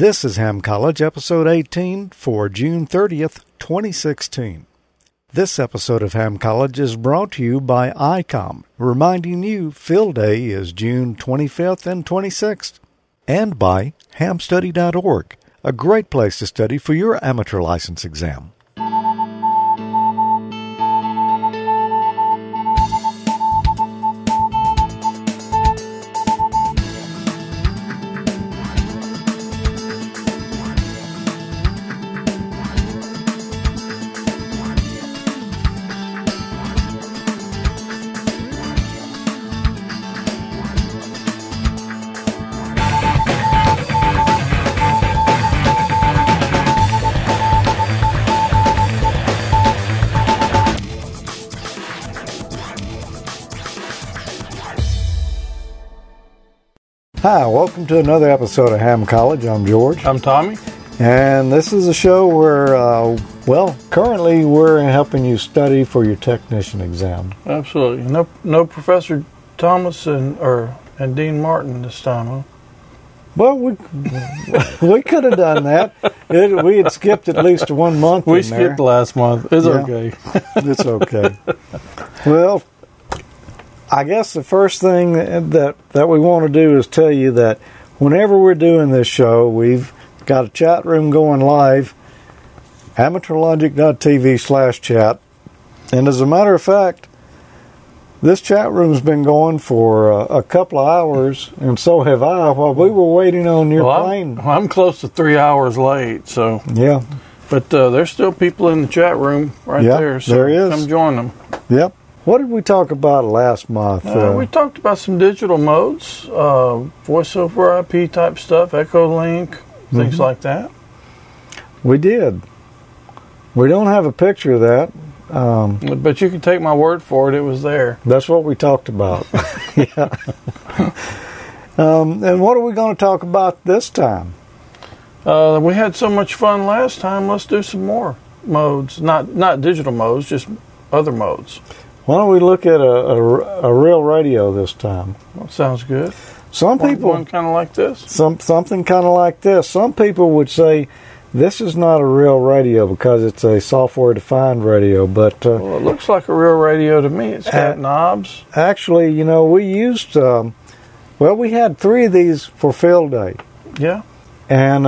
This is Ham College, Episode 18 for June 30th, 2016. This episode of Ham College is brought to you by ICOM, reminding you Field Day is June 25th and 26th, and by hamstudy.org, a great place to study for your amateur license exam. Hi, welcome to another episode of Ham College. I'm George. I'm Tommy. And this is a show where, currently we're helping you study for your technician exam. Absolutely. No Professor Thomas and Dean Martin this time, huh? Well, we could have done that. We had skipped at least 1 month. We skipped last month. It's okay. It's okay. Well, I guess the first thing that we want to do is tell you that whenever we're doing this show, we've got a chat room going live, amateurlogic.tv/chat. And as a matter of fact, this chat room's been going for a couple of hours, and so have I, while we were waiting on your plane. I'm close to 3 hours late, so. Yeah. But there's still people in the chat room there, so there is. Come join them. Yep. What did we talk about last month? We talked about some digital modes, voice over IP type stuff, EchoLink, things like that. We did. We don't have a picture of that. But you can take my word for it. It was there. That's what we talked about. Yeah. And what are we going to talk about this time? We had so much fun last time. Let's do some more modes. Not digital modes, just other modes. Why don't we look at a real radio this time? Well, sounds good. One kind of like this? Something kind of like this. Some people would say this is not a real radio because it's a software-defined radio. But it looks like a real radio to me. It's got knobs. Actually, we used... we had 3 of these for Field Day. Yeah. And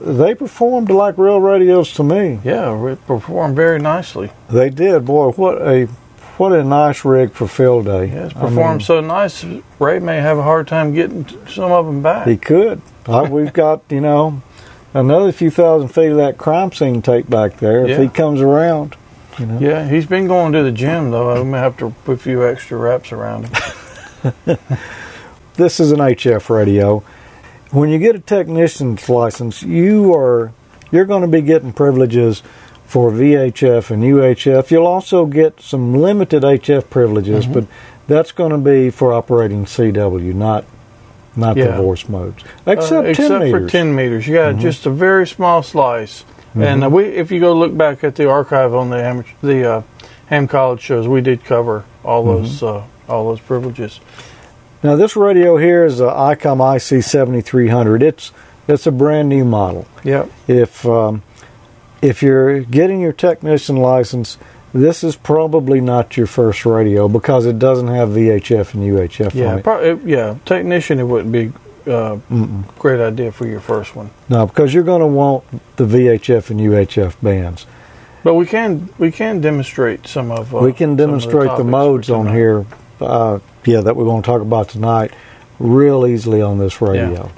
they performed like real radios to me. Yeah, it performed very nicely. They did. Boy, what a nice rig for Field Day. Yeah, it's performed so nice, Ray may have a hard time getting some of them back. He could. We've got, another few thousand feet of that crime scene tape back there if he comes around. Yeah, he's been going to the gym, though. I may have to put a few extra wraps around him. This is an HF radio. When you get a technician's license, you're going to be getting privileges for VHF and UHF. You'll also get some limited HF privileges, but that's going to be for operating CW, not the voice modes. Except for 10 meters. You got just a very small slice. Mm-hmm. And if you go look back at the archive on the Ham College shows, we did cover all those privileges. Now, this radio here is an ICOM IC7300. It's a brand new model. Yeah. If you're getting your technician license, this is probably not your first radio because it doesn't have VHF and UHF on it. Technician, it wouldn't be a great idea for your first one. No, because you're going to want the VHF and UHF bands. But we can demonstrate some of we can demonstrate the modes on here that we're going to talk about tonight real easily on this radio. Yeah.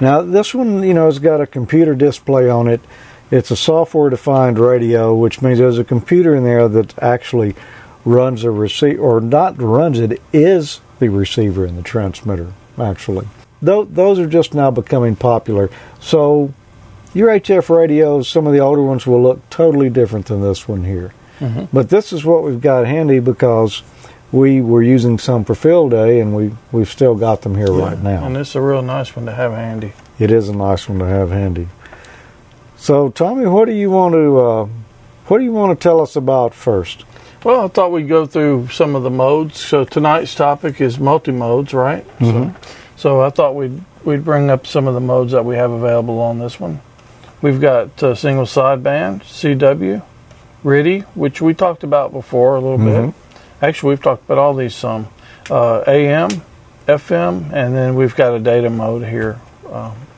Now, this one, has got a computer display on it. It's a software-defined radio, which means there's a computer in there that actually runs a receiver, or not runs it, is the receiver and the transmitter, actually. Those are just now becoming popular. So your HF radios, some of the older ones, will look totally different than this one here. Mm-hmm. But this is what we've got handy because we were using some for Field Day, and we've still got them here right now. And it's a real nice one to have handy. It is a nice one to have handy. So, Tommy, what do you want to tell us about first? Well, I thought we'd go through some of the modes. So tonight's topic is multi-modes, right? Mm-hmm. So I thought we'd we'd bring up some of the modes that we have available on this one. We've got single sideband, CW, RIT, which we talked about before a little bit. Actually, we've talked about all these some. AM, FM, and then we've got a data mode here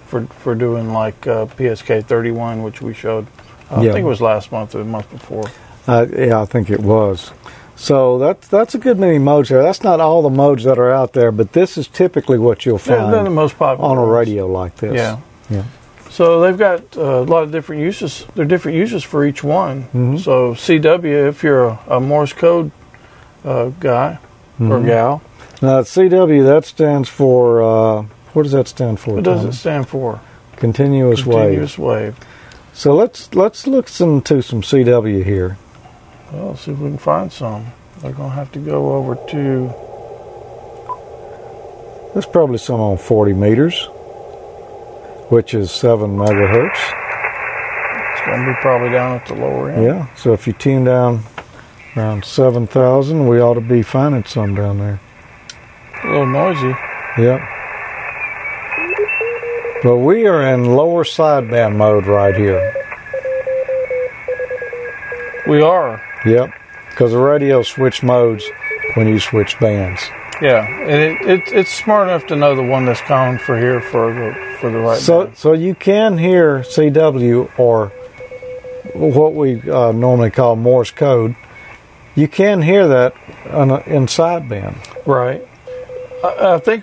for doing like PSK31, which we showed. I think it was last month or the month before. Yeah, I think it was. So that's a good many modes there. That's not all the modes that are out there, but this is typically what you'll find the most popular on a radio like this. Yeah. Yeah. So they've got a lot of different uses. There are different uses for each one. So CW, if you're a Morse code guy or gal. Now, CW, that stands for, what does that stand for? What does it stand for? Continuous wave. Continuous wave. So let's look into some CW here. Well, see if we can find some. They're going to have to go over to... There's probably some on 40 meters, which is 7 megahertz. It's going to be probably down at the lower end. Yeah, so if you tune down around 7,000, we ought to be finding some down there. A little noisy. Yeah. But we are in lower sideband mode right here. We are. Yep, because the radio switch modes when you switch bands. Yeah, and it's smart enough to know the one that's calling for here for the right. So you can hear CW, or what we normally call Morse code. You can hear that in sideband. Right. I think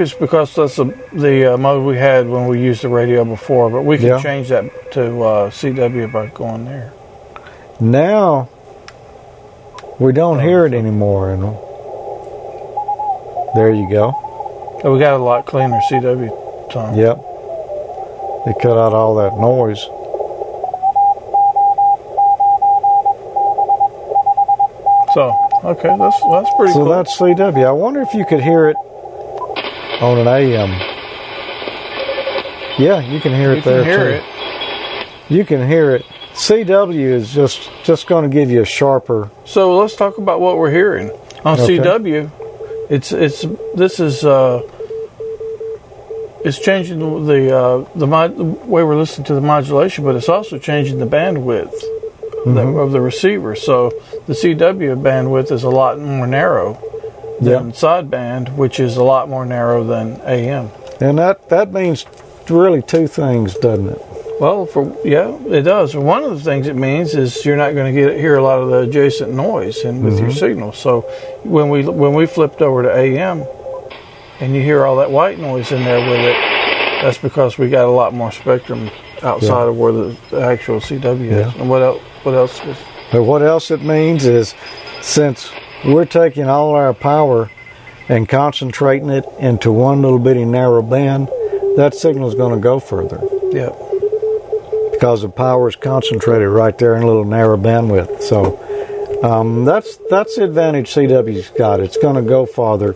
it's because that's the mode we had when we used the radio before, but we can change that to CW by going there. Now, we don't hear it anymore. There you go. We got a lot cleaner CW time. Yep. They cut out all that noise. So, okay, that's pretty cool. So that's CW. I wonder if you could hear it on an AM. Yeah, you can hear it there too. You can hear it. You can hear it. CW is just going to give you a sharper. So let's talk about what we're hearing on CW. It's changing the way we're listening to the modulation, but it's also changing the bandwidth of the receiver. So the CW bandwidth is a lot more narrow than sideband, which is a lot more narrow than AM. And that means really two things, doesn't it? Well, it does. One of the things it means is you're not going to hear a lot of the adjacent noise and with your signal. So when we flipped over to AM, and you hear all that white noise in there with it, that's because we got a lot more spectrum outside of where the actual CW is. And what else? But what else it means is, since we're taking all our power and concentrating it into one little bitty narrow band, that signal is going to go further. Yep. Because the power is concentrated right there in a little narrow bandwidth. So that's the advantage CW's got. It's going to go farther.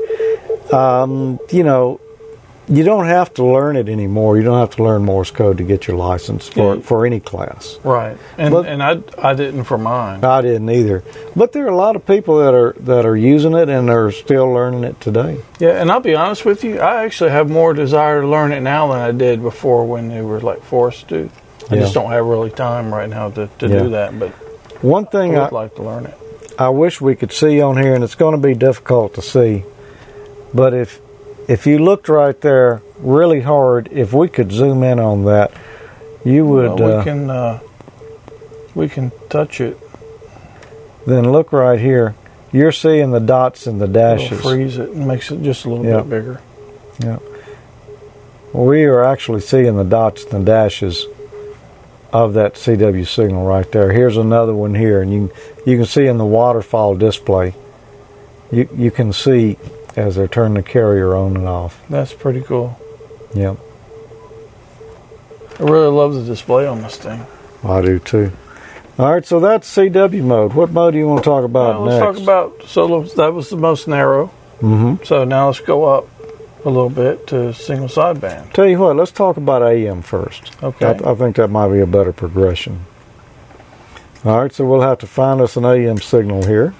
You don't have to learn it anymore. You don't have to learn Morse code to get your license for any class. Right. And I didn't for mine. I didn't either. But there are a lot of people that are using it and are still learning it today. Yeah, and I'll be honest with you, I actually have more desire to learn it now than I did before when they were like forced to. I just don't have really time right now to do that, but one thing I would like to learn it. I wish we could see on here, and it's going to be difficult to see, but if you looked right there really hard, if we could zoom in on that, you would... Well, we can touch it. Then look right here. You're seeing the dots and the dashes. It'll freeze it and makes it just a little bit bigger. Yeah. We are actually seeing the dots and the dashes of that CW signal right there. Here's another one here, and you can see in the waterfall display, you can see as they're turning the carrier on and off. That's pretty cool. Yep. I really love the display on this thing. I do too. All right, so that's CW mode. What mode do you want to talk about next? Let's talk about, so that was the most narrow. So now let's go up a little bit to single sideband. Tell you what, let's talk about AM first. Okay. I think that might be a better progression. All right, so we'll have to find us an AM signal here.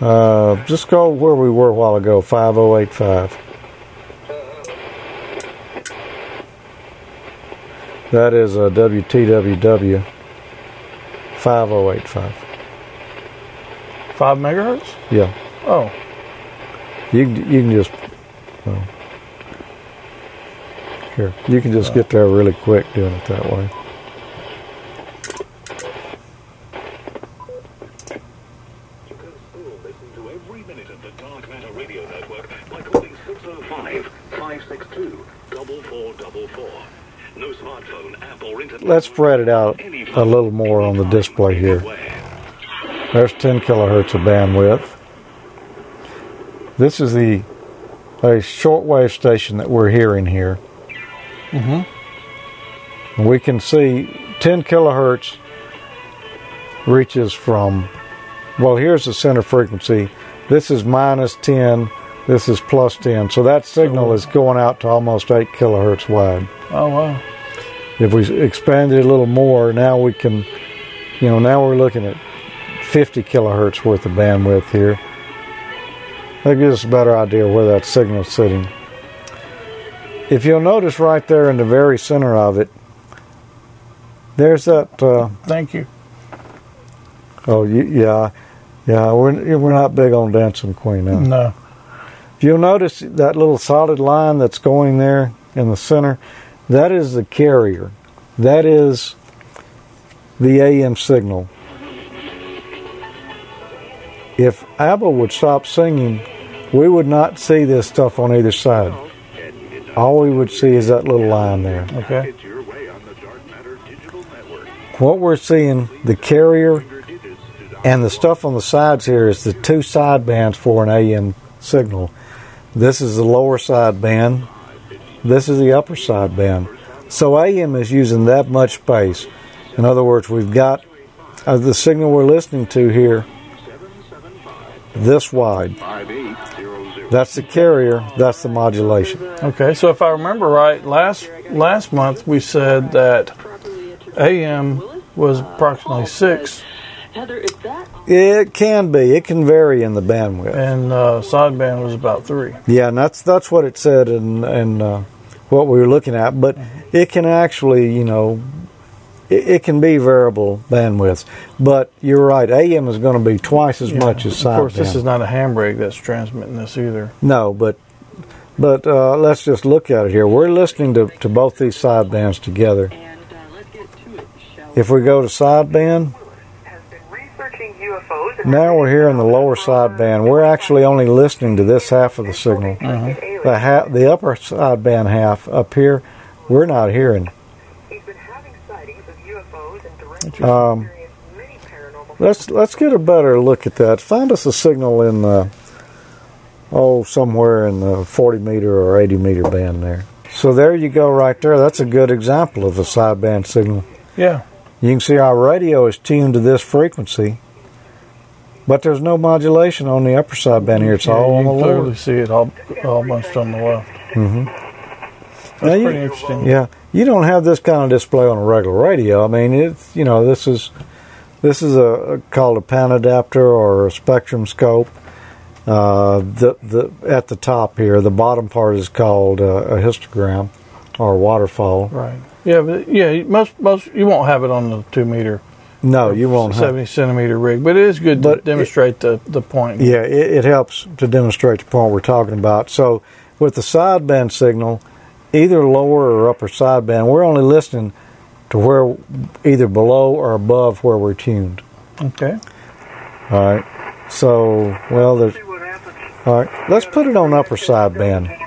Just go where we were a while ago, 5085. That is a WTWW 5085. 5 megahertz? Yeah. Oh. You can just... Well, here. You can just get there really quick doing it that way. Let's spread it out a little more on the display here. There's 10 kilohertz of bandwidth. This is the shortwave station that we're hearing here. Mm-hmm. We can see 10 kilohertz reaches from, well, here's the center frequency. This is minus 10. This is plus 10. So that signal is going out to almost 8 kilohertz wide. Oh, wow. If we expand it a little more, now we can, you know, now we're looking at 50 kilohertz worth of bandwidth here. That gives us a better idea where that signal's sitting. If you'll notice right there in the very center of it, there's that... Thank you. Oh, yeah. Yeah, we're not big on Dancing Queen now. No. If you'll notice that little solid line that's going there in the center... That is the carrier. That is the AM signal. If ABBA would stop singing, we would not see this stuff on either side. All we would see is that little line there. Okay. What we're seeing, the carrier and the stuff on the sides here, is the two side bands for an AM signal. This is the lower side band. This is the upper side band. So AM is using that much space. In other words, we've got the signal we're listening to here this wide. That's the carrier, that's the modulation. Okay, so if I remember right, last month we said that AM was approximately 6. It can be. It can vary in the bandwidth. And sideband was about 3. Yeah, and that's what it said in what we were looking at. But it can actually, you know, it can be variable bandwidths. But you're right. AM is going to be twice as much as sideband. Of course, this is not a handbrake that's transmitting this either. No, but let's just look at it here. We're listening to both these sidebands together. If we go to sideband... Now we're here in the lower sideband. We're actually only listening to this half of the signal. Mm-hmm. The upper sideband half up here, we're not hearing. Let's get a better look at that. Find us a signal in the somewhere in the 40 meter or 80 meter band there. So there you go, right there. That's a good example of a sideband signal. Yeah. You can see our radio is tuned to this frequency, but there's no modulation on the upper sideband here. It's all on the lower. You can clearly see it almost on the left. Mm-hmm. That's pretty interesting. Yeah, you don't have this kind of display on a regular radio. I mean, it's, you know, this is called a pan adapter or a spectrum scope. The at the top here, the bottom part is called a histogram or a waterfall. Right. Yeah, but yeah. Most you won't have it on the 2 meter. No, you won't. 70 centimeter rig, but it is good to demonstrate the point. Yeah, it helps to demonstrate the point we're talking about. So, with the sideband signal, either lower or upper sideband, we're only listening to where either below or above where we're tuned. Okay. All right. So, well, there's. All right. Let's put it on upper sideband.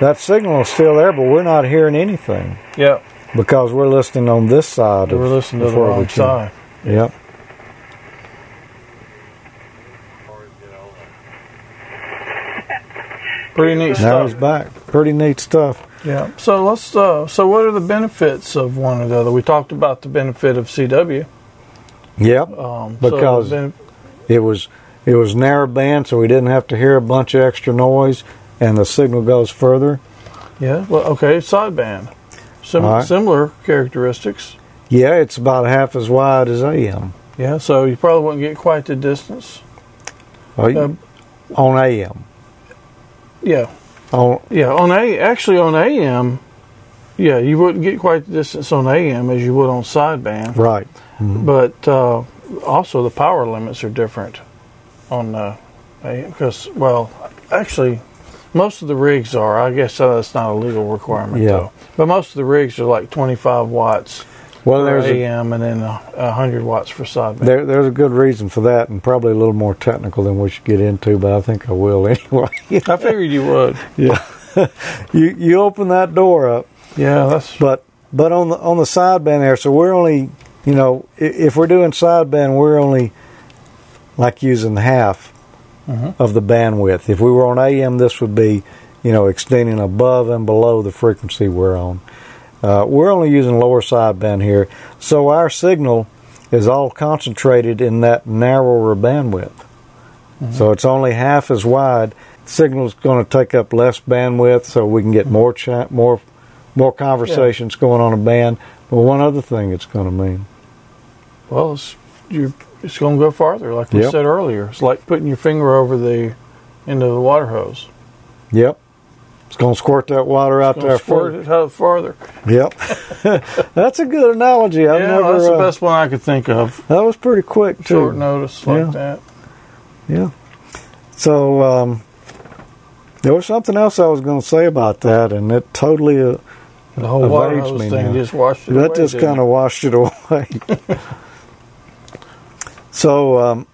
That signal is still there, but we're not hearing anything. Yep. Because we're listening on this side. We're listening to the wrong side. Yep. Pretty neat stuff. Now he's back. Pretty neat stuff. Yeah. So let's. So what are the benefits of one or the other? We talked about the benefit of CW. Yep. Because it was narrow band, so we didn't have to hear a bunch of extra noise. And the signal goes further. Yeah, well, okay, sideband. Similar characteristics. Yeah, it's about half as wide as AM. Yeah, so you probably wouldn't get quite the distance. Well, on AM. Yeah. Actually on AM, yeah, you wouldn't get quite the distance on AM as you would on sideband. Right. Mm-hmm. But also the power limits are different on AM because, well, actually most of the rigs are. I guess that's not a legal requirement, though. But most of the rigs are like 25 watts. Well, there's AM and then 100 watts for sideband. There's a good reason for that, and probably a little more technical than we should get into, but I think I will anyway. I figured you would. Yeah, you open that door up. Yeah, that's. But on the sideband there, so we're only, you know, if we're doing sideband, we're only like using half of the bandwidth. If we were on AM, this would be, you know, extending above and below the frequency we're on. We're only using lower sideband here, so our signal is all concentrated in that narrower bandwidth. Mm-hmm. So it's only half as wide. The signal's going to take up less bandwidth, so we can get more conversations going on a band. But one other thing it's going to mean. Well, it's going to go farther, like we said earlier. It's like putting your finger over the end of the water hose. Yep. It's going to squirt that water out there. Squirt it out farther. Yep. That's a good analogy. That's the best one I could think of. That was pretty quick, too. Short notice like that. Yeah. So there was something else I was going to say about that, and it totally evades me now. The whole water hose thing just washed it away. That just kind of washed it away. So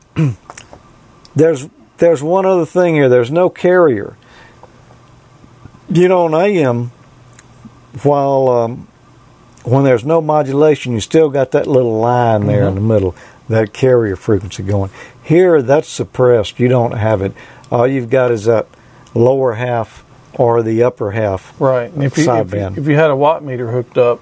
there's one other thing here. There's no carrier. You know, on AM, while when there's no modulation, you still got that little line there in the middle, that carrier frequency going. Here, that's suppressed. You don't have it. All you've got is that lower half or the upper half. Right. And if you had a watt meter hooked up,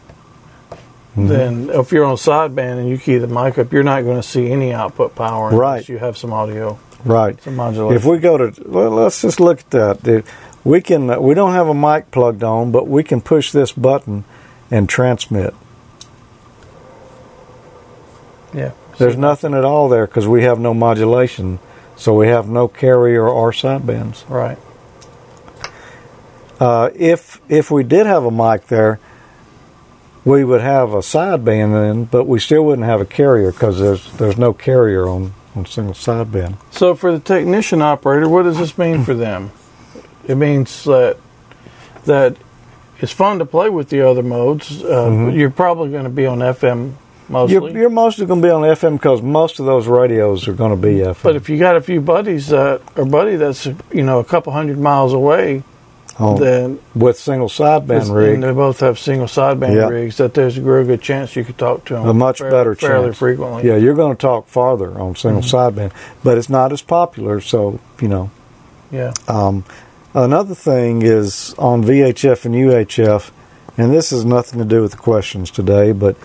then if you're on sideband and you key the mic up, you're not going to see any output power unless you have some audio. Right. Some modulation. If we go to, let's just look at that, dude. We don't have a mic plugged on, but we can push this button and transmit. Yeah. There's nothing at all there because we have no modulation, so we have no carrier or sidebands. Right. If we did have a mic there, we would have a sideband then, but we still wouldn't have a carrier because there's no carrier on single sideband. So for the technician operator, what does this mean for them? It means that it's fun to play with the other modes. You're probably going to be on FM mostly. You're mostly going to be on FM because most of those radios are going to be FM. But if you got a few buddies that's a couple hundred miles away, then with single sideband rigs, they both have single sideband rigs. That there's a real good chance you could talk to them. A much better chance. Fairly frequently. Yeah, you're going to talk farther on single sideband, but it's not as popular. So Yeah. Another thing is on VHF and UHF, and this has nothing to do with the questions today, but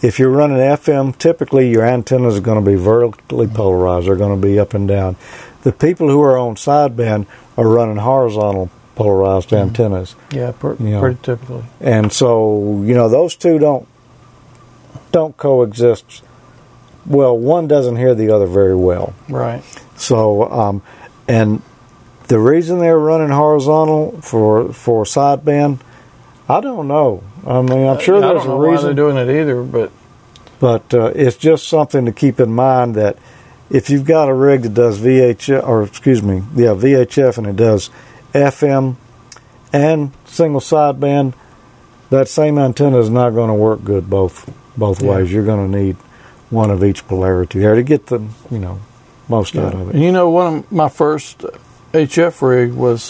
if you're running FM, typically your antennas are going to be vertically polarized. They're going to be up and down. The people who are on sideband are running horizontal polarized antennas. Yeah, pretty typically. And so, those two don't coexist. Well, one doesn't hear the other very well. Right. So, the reason they're running horizontal for sideband, I don't know. I mean, I'm sure there's a reason. I don't know why they're doing it either, but it's just something to keep in mind that if you've got a rig that does VHF and it does FM and single sideband, that same antenna is not going to work good both ways. You're going to need one of each polarity there to get the most out of it. One of my first HF rig was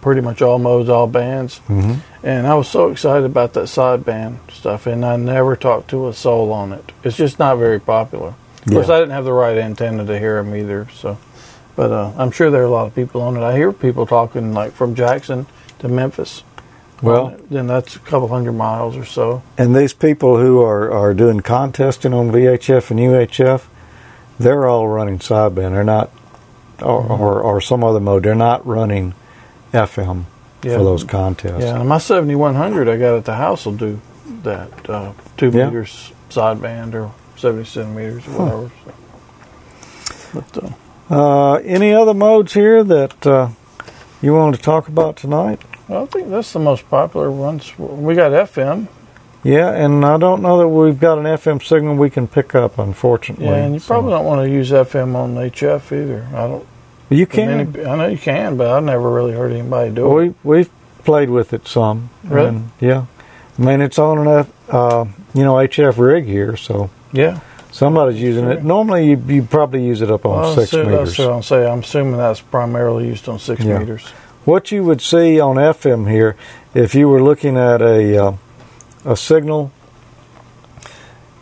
pretty much all modes, all bands, and I was so excited about that sideband stuff, and I never talked to a soul on it. It's just not very popular. Of course, I didn't have the right antenna to hear them either. So, but I'm sure there are a lot of people on it. I hear people talking like from Jackson to Memphis. Well, then that's a couple hundred miles or so. And these people who are doing contesting on VHF and UHF, they're all running sideband. They're not. Or some other mode. They're not running FM for those contests. Yeah, and my 7100 I got at the house will do that 2 meters sideband or 70 centimeters or whatever. So. But, any other modes here that you wanted to talk about tonight? Well, I think that's the most popular ones. We got FM. Yeah, and I don't know that we've got an FM signal we can pick up, unfortunately. Yeah, and you probably don't want to use FM on HF either. I don't. You can. Many, I know you can, but I've never really heard anybody do it. We've played with it some. Really? And, yeah. I mean, it's on an HF rig here, so yeah, somebody's using it. Normally, you probably use it up on 6 meters. That's what I'm saying. I'm assuming that's primarily used on 6 meters. What you would see on FM here, if you were looking at a signal,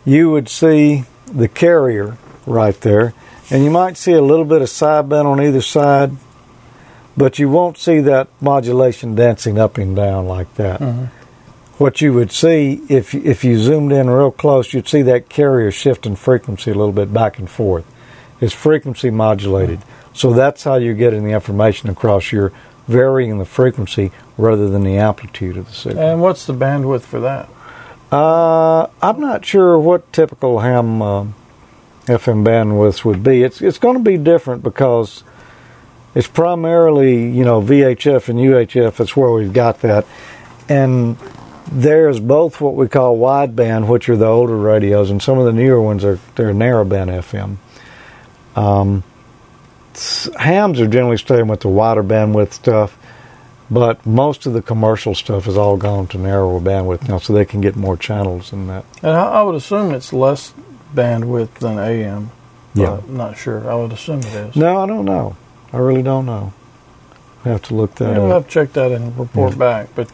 you would see the carrier right there, and you might see a little bit of sideband on either side, but you won't see that modulation dancing up and down like that. Mm-hmm. What you would see, if you zoomed in real close, you'd see that carrier shift in frequency a little bit back and forth. It's frequency modulated. Mm-hmm. So that's how you're getting the information across. Your varying the frequency rather than the amplitude of the signal. And what's the bandwidth for that? I'm not sure what typical ham FM bandwidths would be. It's going to be different because it's primarily, VHF and UHF. That's where we've got that. And there's both what we call wideband, which are the older radios, and some of the newer ones they're narrowband FM. Hams are generally staying with the wider bandwidth stuff, but most of the commercial stuff has all gone to narrower bandwidth now, so they can get more channels than that. And I would assume it's less bandwidth than AM. Yeah, I'm not sure. I would assume it is. No, I don't know. I really don't know. I have to look that up. We'll have to check that and report back. But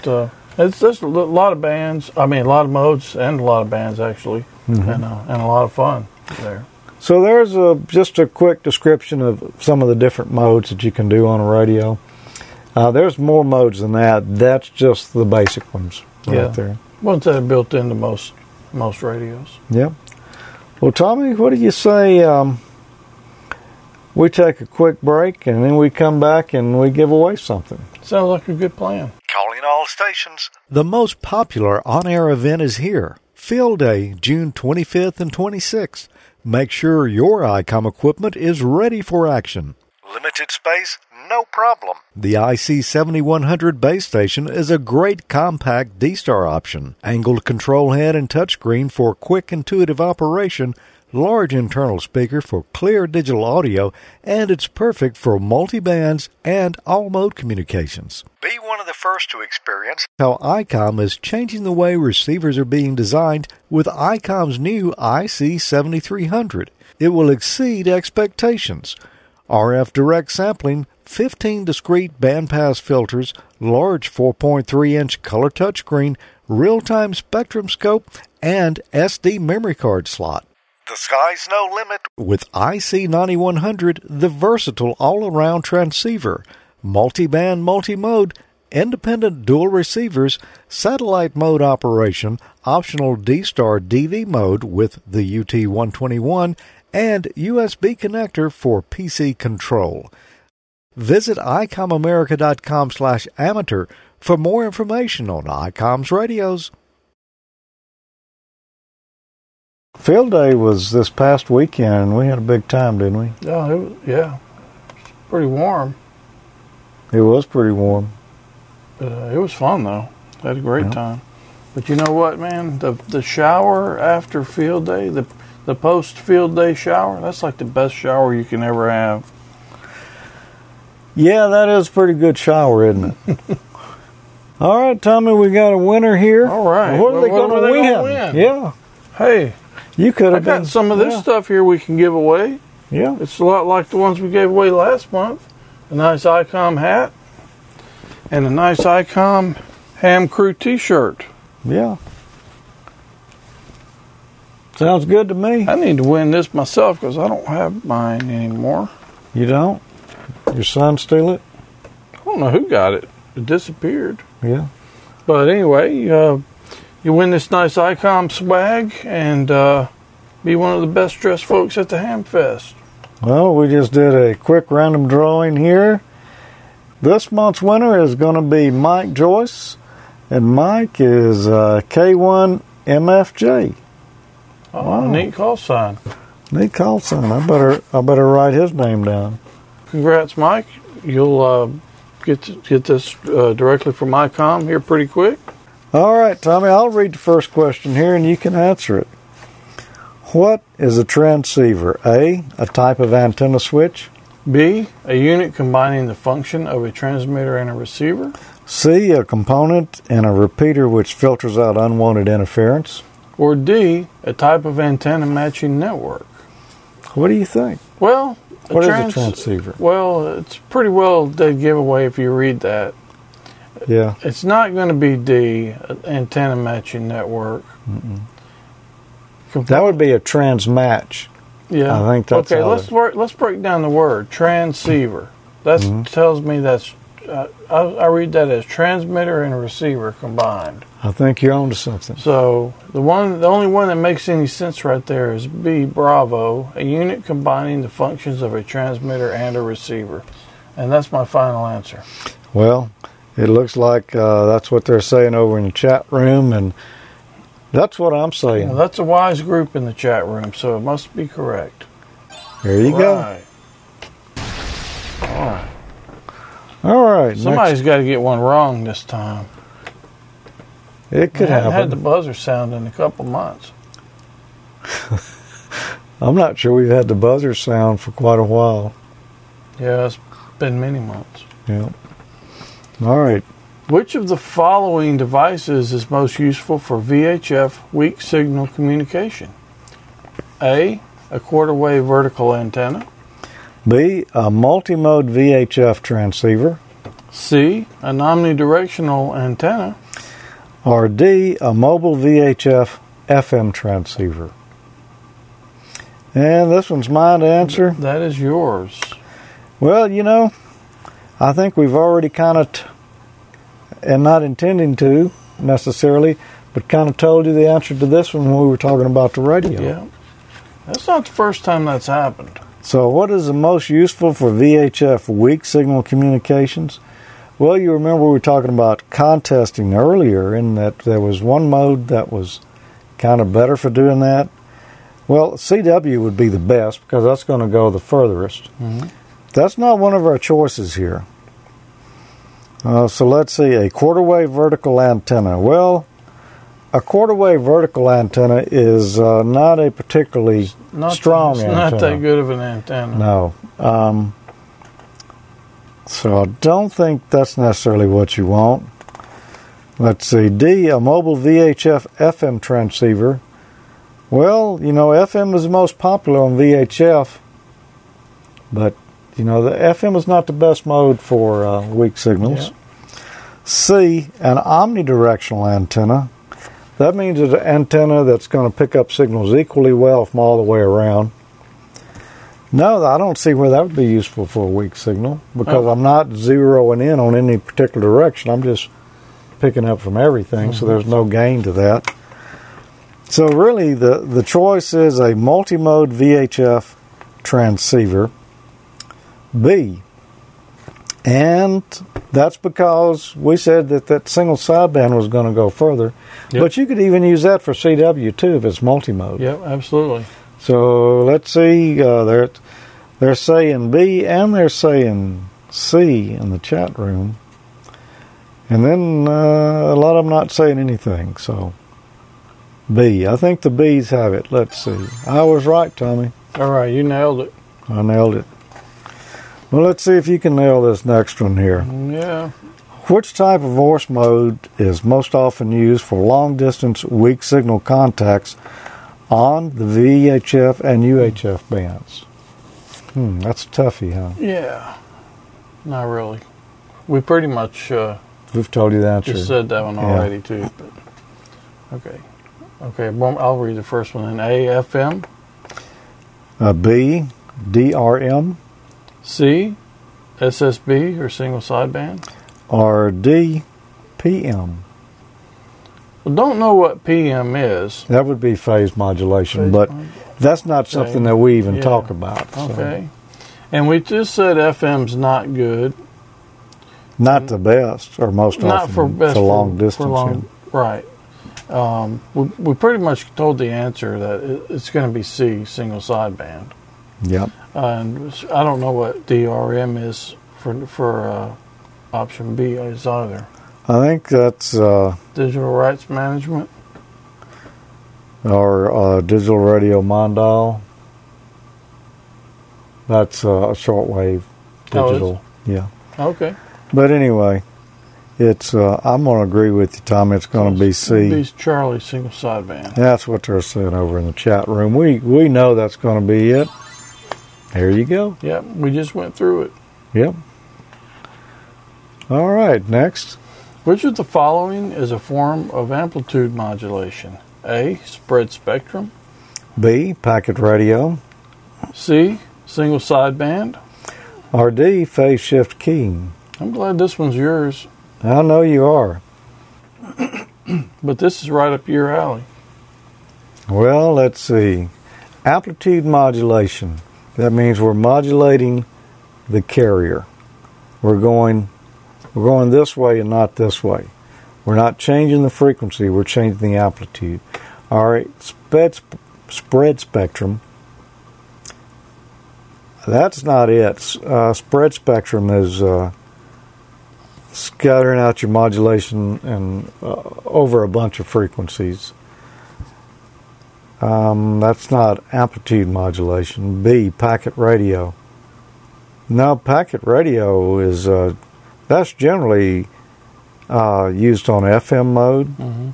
there's a lot of bands. I mean, a lot of modes and a lot of bands actually, and a lot of fun there. So there's just a quick description of some of the different modes that you can do on a radio. There's more modes than that. That's just the basic ones right there. Ones that are built into most radios. Yeah. Well, Tommy, what do you say we take a quick break and then we come back and we give away something? Sounds like a good plan. Calling all stations. The most popular on-air event is here. Field Day, June 25th and 26th. Make sure your ICOM equipment is ready for action. Limited space, no problem. The IC7100 base station is a great compact D-Star option. Angled control head and touchscreen for quick, intuitive operation, large internal speaker for clear digital audio, and it's perfect for multi-bands and all-mode communications. Be one of the first to experience how ICOM is changing the way receivers are being designed with ICOM's new IC7300. It will exceed expectations. RF direct sampling, 15 discrete bandpass filters, large 4.3-inch color touchscreen, real-time spectrum scope, and SD memory card slot. The sky's no limit with IC9100, the versatile all-around transceiver, multi-band, multi-mode, independent dual receivers, satellite mode operation, optional D-Star DV mode with the UT-121, and USB connector for PC control. Visit icomamerica.com/amateur for more information on ICOM's radios. Field Day was this past weekend, and we had a big time, didn't we? Yeah, it was pretty warm. It was pretty warm. But, it was fun, though. I had a great time. But you know what, man? The shower after Field Day, the post-Field Day shower, that's like the best shower you can ever have. Yeah, that is a pretty good shower, isn't it? All right, Tommy, we got a winner here. All right. What are they going to win? Yeah. Hey. You could have got some of this stuff here we can give away. Yeah. It's a lot like the ones we gave away last month. A nice ICOM hat and a nice ICOM Ham Crew t-shirt. Yeah. Sounds good to me. I need to win this myself because I don't have mine anymore. You don't? Your son steal it? I don't know who got it. It disappeared. Yeah. But anyway, you win this nice ICOM swag and be one of the best dressed folks at the Ham Fest. Well, we just did a quick random drawing here. This month's winner is going to be Mike Joyce, And Mike is K1MFJ. Oh, wow. Neat call sign. Neat call sign. I better write his name down. Congrats, Mike. You'll get this directly from ICOM here pretty quick. All right, Tommy, I'll read the first question here, and you can answer it. What is a transceiver? A, a type of antenna switch. B, a unit combining the function of a transmitter and a receiver. C, a component and a repeater which filters out unwanted interference. Or D, a type of antenna matching network. What do you think? Well, what is a transceiver? Well, it's pretty well dead giveaway if you read that. Yeah. It's not going to be D, antenna matching network. Mm-mm. That would be a transmatch. Yeah, I think that's okay. Let's break down the word transceiver. That tells me that's I read that as transmitter and receiver combined. I think you're onto something. So the only one that makes any sense right there is B, Bravo, a unit combining the functions of a transmitter and a receiver, and that's my final answer. Well, it looks like that's what they're saying over in the chat room and. That's what I'm saying. Well, that's a wise group in the chat room, so it must be correct. There you go. All right. All right. Somebody's got to get one wrong this time. It could happen. I haven't had the buzzer sound in a couple months. I'm not sure we've had the buzzer sound for quite a while. Yeah, it's been many months. Yeah. All right. Which of the following devices is most useful for VHF weak signal communication? A, a quarter-wave vertical antenna. B, a multimode VHF transceiver. C, an omnidirectional antenna. Or D, a mobile VHF FM transceiver. And this one's mine to answer. That is yours. Well, you know, I think we've already kind of... and not intending to, necessarily, but kind of told you the answer to this one when we were talking about the radio. Yeah. That's not the first time that's happened. So what is the most useful for VHF weak signal communications? Well, you remember we were talking about contesting earlier in that there was one mode that was kind of better for doing that. Well, CW would be the best because that's going to go the furthest. Mm-hmm. That's not one of our choices here. So let's see, a quarter-wave vertical antenna. Well, a quarter-wave vertical antenna is not a particularly strong antenna. It's not that good of an antenna. No. So I don't think that's necessarily what you want. Let's see, D, a mobile VHF FM transceiver. Well, you know, FM is the most popular on VHF, but... you know, the FM is not the best mode for weak signals. Yeah. C, an omnidirectional antenna. That means it's an antenna that's going to pick up signals equally well from all the way around. No, I don't see where that would be useful for a weak signal because I'm not zeroing in on any particular direction. I'm just picking up from everything, so there's no gain to that. So really, the choice is a multimode VHF transceiver. B, and that's because we said that single sideband was going to go further. Yep. But you could even use that for CW, too, if it's multimode. Yeah, absolutely. So let's see. They're saying B, and they're saying C in the chat room. And then a lot of them not saying anything, so B. I think the B's have it. Let's see. I was right, Tommy. All right, you nailed it. I nailed it. Well, let's see if you can nail this next one here. Yeah. Which type of Morse mode is most often used for long-distance weak signal contacts on the VHF and UHF bands? That's a toughie, huh? Yeah. Not really. We pretty much... we've told you the answer. Just said that one already, too. But. Okay. Okay, well, I'll read the first one. An AFM? B, DRM? C, SSB, or single sideband? Or D, PM. Well, don't know what PM is. That would be phase modulation, that's not something that we even talk about. So. Okay. And we just said FM's not good. Not the best, or most often for long distance. Right. We pretty much told the answer that it's going to be C, single sideband. Yep. And I don't know what DRM is for option B is either. I think that's digital rights management or digital radio mandal. That's shortwave digital. Oh, yeah. Okay. But anyway, it's I'm going to agree with you, Tom. It's going to be C. B's Charlie single sideband. That's what they're saying over in the chat room. We know that's going to be it. There you go. Yep, we just went through it. Yep. All right, next. Which of the following is a form of amplitude modulation? A, spread spectrum. B, packet radio. C, single sideband. Or D, phase shift keying. I'm glad this one's yours. I know you are. But this is right up your alley. Well, let's see. Amplitude modulation. That means we're modulating the carrier. We're going this way and not this way. We're not changing the frequency. We're changing the amplitude. All right, spread spectrum. That's not it. Spread spectrum is scattering out your modulation and over a bunch of frequencies. That's not amplitude modulation. B, packet radio. Now, packet radio is that's generally used on FM mode,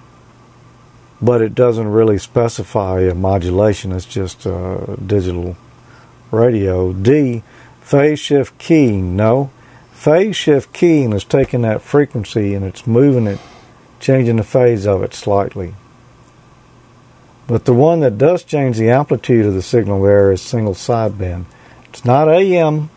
but it doesn't really specify a modulation. It's just digital radio. D, phase shift keying. No, phase shift keying is taking that frequency and it's moving it, changing the phase of it slightly. But the one that does change the amplitude of the signal there is single sideband. It's not AM,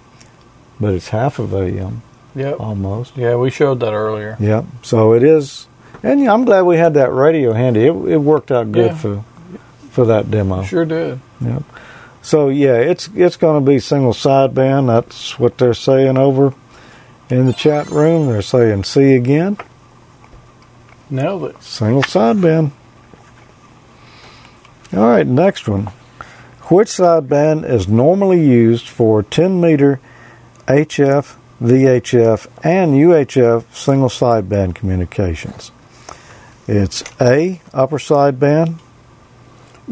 but it's half of AM. Yep. Almost. Yeah, we showed that earlier. Yep. So it is. And I'm glad we had that radio handy. It worked out good for that demo. Sure did. Yep. So, yeah, it's going to be single sideband. That's what they're saying over in the chat room. They're saying C again. Nailed it. Single sideband. All right, next one. Which sideband is normally used for 10-meter HF, VHF, and UHF single sideband communications? It's A, upper sideband.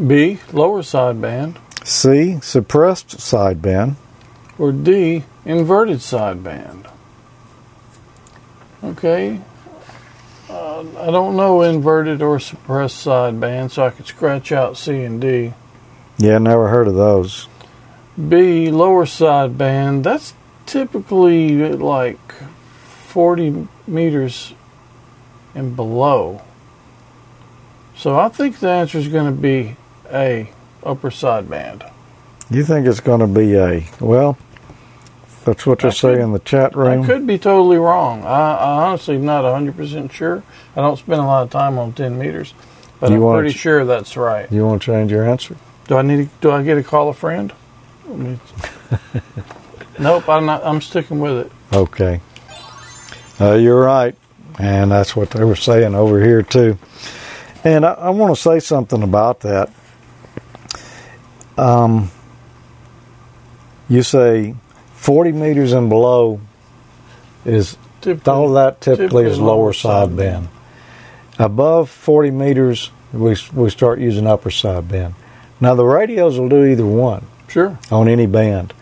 B, lower sideband. C, suppressed sideband. Or D, inverted sideband. Okay. I don't know inverted or suppressed sideband, so I could scratch out C and D. Yeah, never heard of those. B, lower sideband. That's typically like 40 meters and below. So I think the answer is going to be A, upper sideband. You think it's going to be A? Well, that's what they're saying in the chat room. I could be totally wrong. I honestly am not 100% sure. I don't spend a lot of time on 10 meters, but I'm pretty sure that's right. You want to change your answer? Do I get to call a friend? Nope, I'm sticking with it. Okay. You're right, and that's what they were saying over here too. And I want to say something about that. You say 40 meters and below is all that typically is lower sideband. Above 40 meters, we start using upper sideband. Now the radios will do either one, sure, on any band,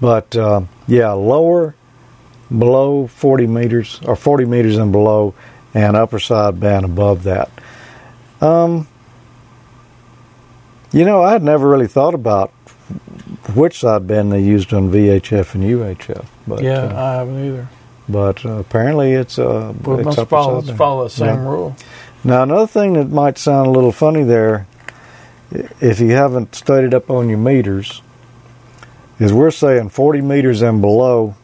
but lower, below 40 meters or 40 meters and below, and upper sideband above that. You know, I had never really thought about which sideband they used on VHF and UHF. But, I haven't either. But apparently it's must follow the same rule. Now, another thing that might sound a little funny there, if you haven't studied up on your meters, is we're saying 40 meters and below,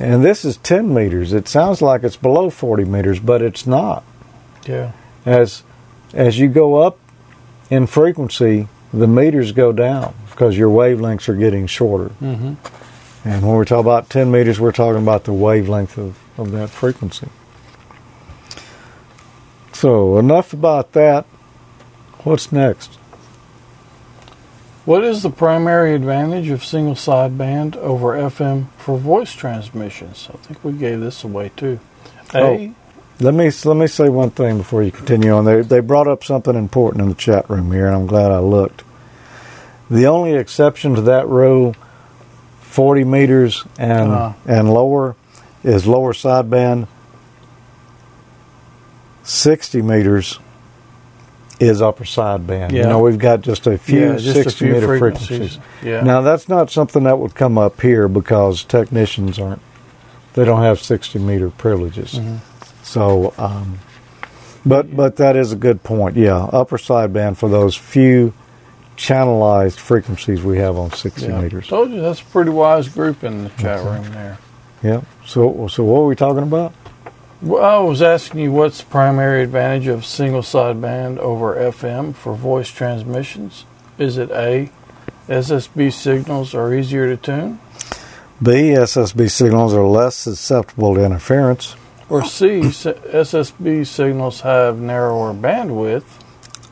and this is 10 meters. It sounds like it's below 40 meters, but it's not. Yeah. As you go up in frequency, the meters go down because your wavelengths are getting shorter. And when we talk about 10 meters, we're talking about the wavelength of that frequency. So enough about that. What's next? What is the primary advantage of single sideband over FM for voice transmissions? I think we gave this away too. Oh, let me say one thing before you continue on. They brought up something important in the chat room here, and I'm glad I looked. The only exception to that rule, 40 meters and lower, is lower sideband. 60 meters is upper sideband. Yeah. You know, we've got just a few 60-meter frequencies. Yeah. Now, that's not something that would come up here because technicians aren't, they don't have 60-meter privileges. Mm-hmm. So, but that is a good point. Yeah, upper sideband for those few channelized frequencies we have on 60 meters. I told you, that's a pretty wise group in the chat room there. Yeah. So what were we talking about? Well, I was asking you what's the primary advantage of single sideband over FM for voice transmissions? Is it A, SSB signals are easier to tune? B, SSB signals are less susceptible to interference. Or C, SSB signals have narrower bandwidth.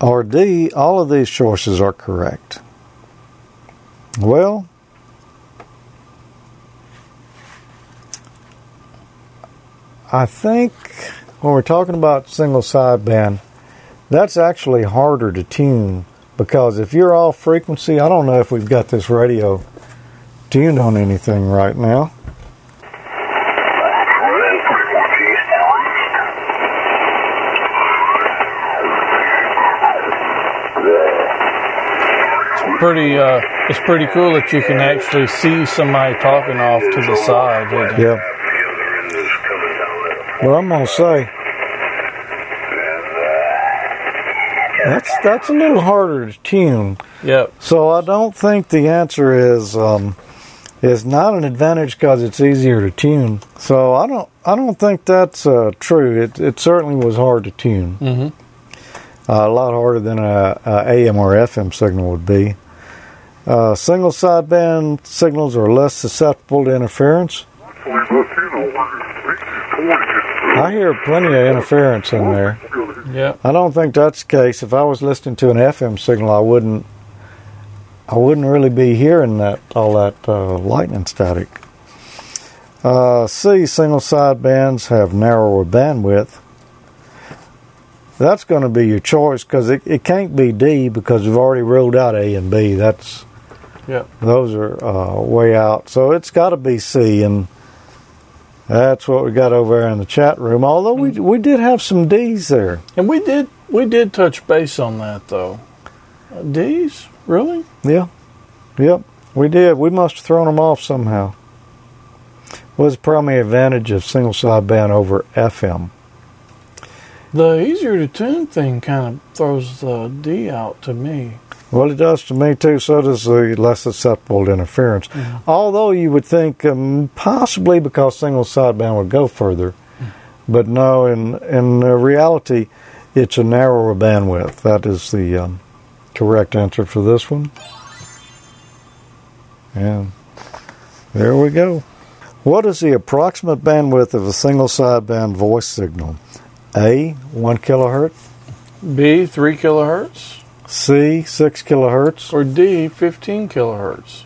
Or D, all of these choices are correct. Well, I think when we're talking about single sideband, that's actually harder to tune because if you're off frequency, I don't know if we've got this radio tuned on anything right now. It's pretty cool that you can actually see somebody talking off to the side. Yeah. Well, I'm going to say, that's a little harder to tune. Yep. So I don't think the answer is not an advantage because it's easier to tune. So I don't think that's true. It certainly was hard to tune. Mm-hmm. A lot harder than a AM or FM signal would be. Single sideband signals are less susceptible to interference. I hear plenty of interference in there. Yeah. I don't think that's the case. If I was listening to an FM signal, I wouldn't really be hearing all that lightning static. C, single sidebands have narrower bandwidth. That's going to be your choice because it can't be D because we've already ruled out A and B. Those are way out. So it's got to be C, and that's what we got over there in the chat room. Although we did have some D's there, and we did touch base on that though. D's really? Yeah, yep. We did. We must have thrown them off somehow. What's the primary advantage of single sideband over FM? The easier to tune thing kind of throws the D out to me. Well, it does to me, too. So does the less susceptible to interference. Mm-hmm. Although you would think possibly because single sideband would go further. Mm-hmm. But no, in reality, it's a narrower bandwidth. That is the correct answer for this one. And there we go. What is the approximate bandwidth of a single sideband voice signal? A, 1 kilohertz. B, 3 kilohertz. C, 6 kilohertz. Or D, 15 kilohertz.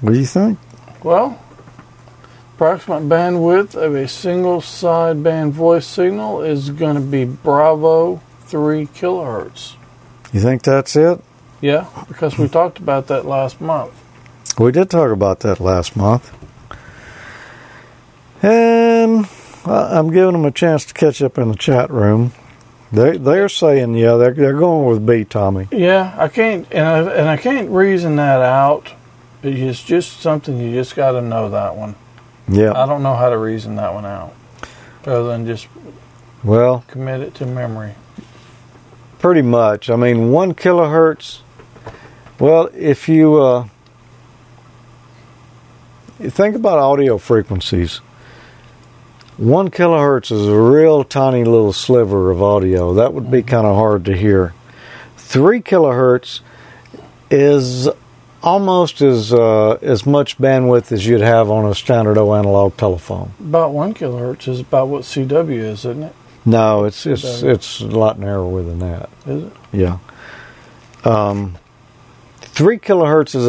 What do you think? Well, approximate bandwidth of a single sideband voice signal is going to be Bravo 3 kilohertz. You think that's it? Yeah, because we talked about that last month. We did talk about that last month. And I'm giving them a chance to catch up in the chat room. They're saying, they're going with B, Tommy. Yeah, I can't reason that out. It's just something you just got to know that one. Yeah. I don't know how to reason that one out other than just commit it to memory. Pretty much. I mean, 1 kilohertz, well, if you think about audio frequencies, 1 kilohertz is a real tiny little sliver of audio. That would be kind of hard to hear. 3 kilohertz is almost as much bandwidth as you'd have on a standard old analog telephone. About 1 kilohertz is about what CW is, isn't it? No, it's a lot narrower than that. Is it? Yeah. 3 kilohertz is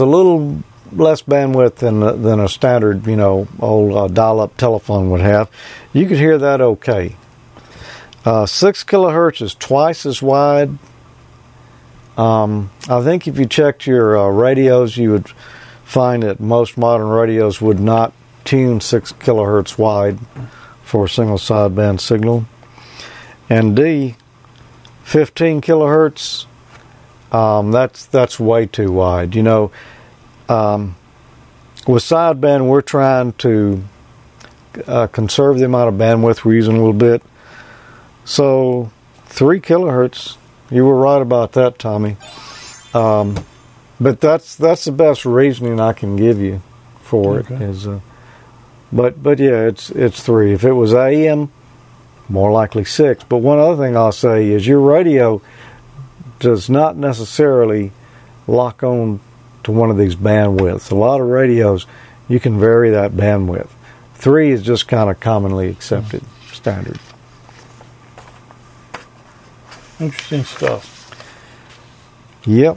a little less bandwidth than a standard, you know, old dial-up telephone would have. You could hear that okay. 6 kilohertz is twice as wide. I think if you checked your radios, you would find that most modern radios would not tune 6 kilohertz wide for a single sideband signal. And D, 15 kilohertz, that's way too wide. You know, with sideband, we're trying to conserve the amount of bandwidth we're using a little bit. So 3 kilohertz... You were right about that, Tommy. But that's the best reasoning I can give you for it. Is, but yeah, it's 3. If it was AM, more likely 6. But one other thing I'll say is your radio does not necessarily lock on to one of these bandwidths. A lot of radios, you can vary that bandwidth. 3 is just kind of commonly accepted standard. Interesting stuff. Yep.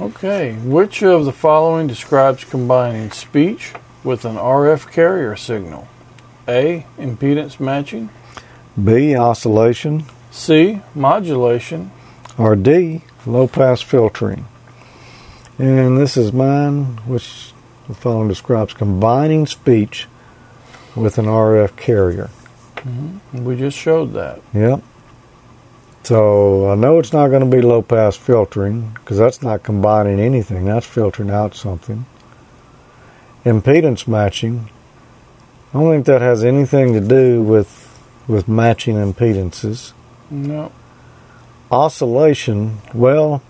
Okay. Which of the following describes combining speech with an RF carrier signal? A, impedance matching. B, oscillation. C, modulation. Or D, low-pass filtering. And this is mine. Which of the following describes combining speech with an RF carrier? Mm-hmm. We just showed that. Yep. So I know it's not going to be low-pass filtering because that's not combining anything. That's filtering out something. Impedance matching. I don't think that has anything to do with matching impedances. No. Oscillation. Well,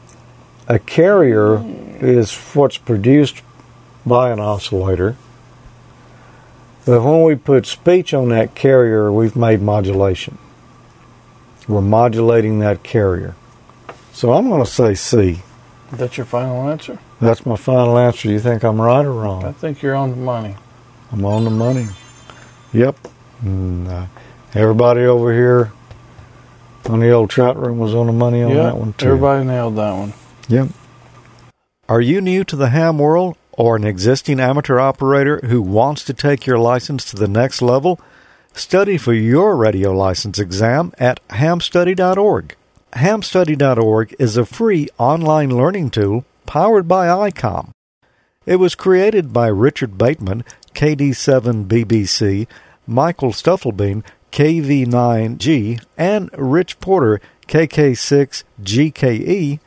a carrier is what's produced by an oscillator. But when we put speech on that carrier, we've made modulation. We're modulating that carrier. So I'm going to say C. That's your final answer? That's my final answer. You think I'm right or wrong? I think you're on the money. I'm on the money. Yep. And, everybody over here on the old chat room was on the money on that one, too. Everybody nailed that one. Yep. Are you new to the ham world, or an existing amateur operator who wants to take your license to the next level? Study for your radio license exam at hamstudy.org. Hamstudy.org is a free online learning tool powered by ICOM. It was created by Richard Bateman, KD7BBC, Michael Stuffelbein, KV9G, and Rich Porter, KK6GKE,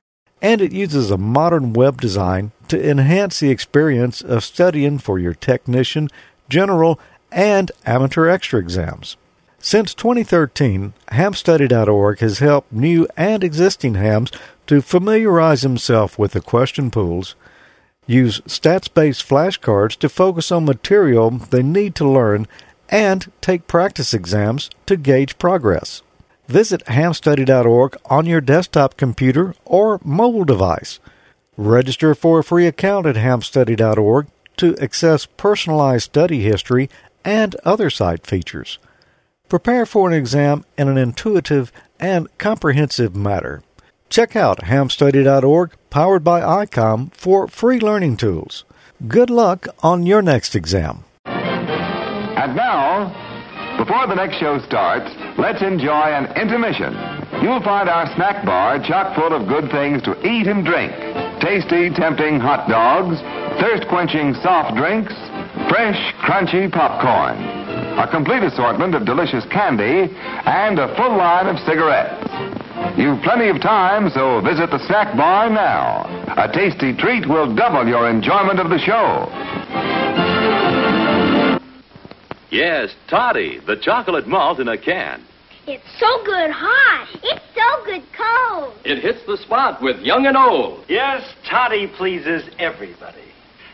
and it uses a modern web design to enhance the experience of studying for your technician, general, and amateur extra exams. Since 2013, hamstudy.org has helped new and existing hams to familiarize themselves with the question pools, use stats-based flashcards to focus on material they need to learn, and take practice exams to gauge progress. Visit hamstudy.org on your desktop computer or mobile device. Register for a free account at hamstudy.org to access personalized study history and other site features. Prepare for an exam in an intuitive and comprehensive manner. Check out hamstudy.org, powered by ICOM, for free learning tools. Good luck on your next exam. And now, before the next show starts, let's enjoy an intermission. You'll find our snack bar chock full of good things to eat and drink. Tasty, tempting hot dogs, thirst-quenching soft drinks, fresh, crunchy popcorn, a complete assortment of delicious candy, and a full line of cigarettes. You've plenty of time, so visit the snack bar now. A tasty treat will double your enjoyment of the show. Yes, Toddy, the chocolate malt in a can. It's so good hot. It's so good cold. It hits the spot with young and old. Yes, Toddy pleases everybody.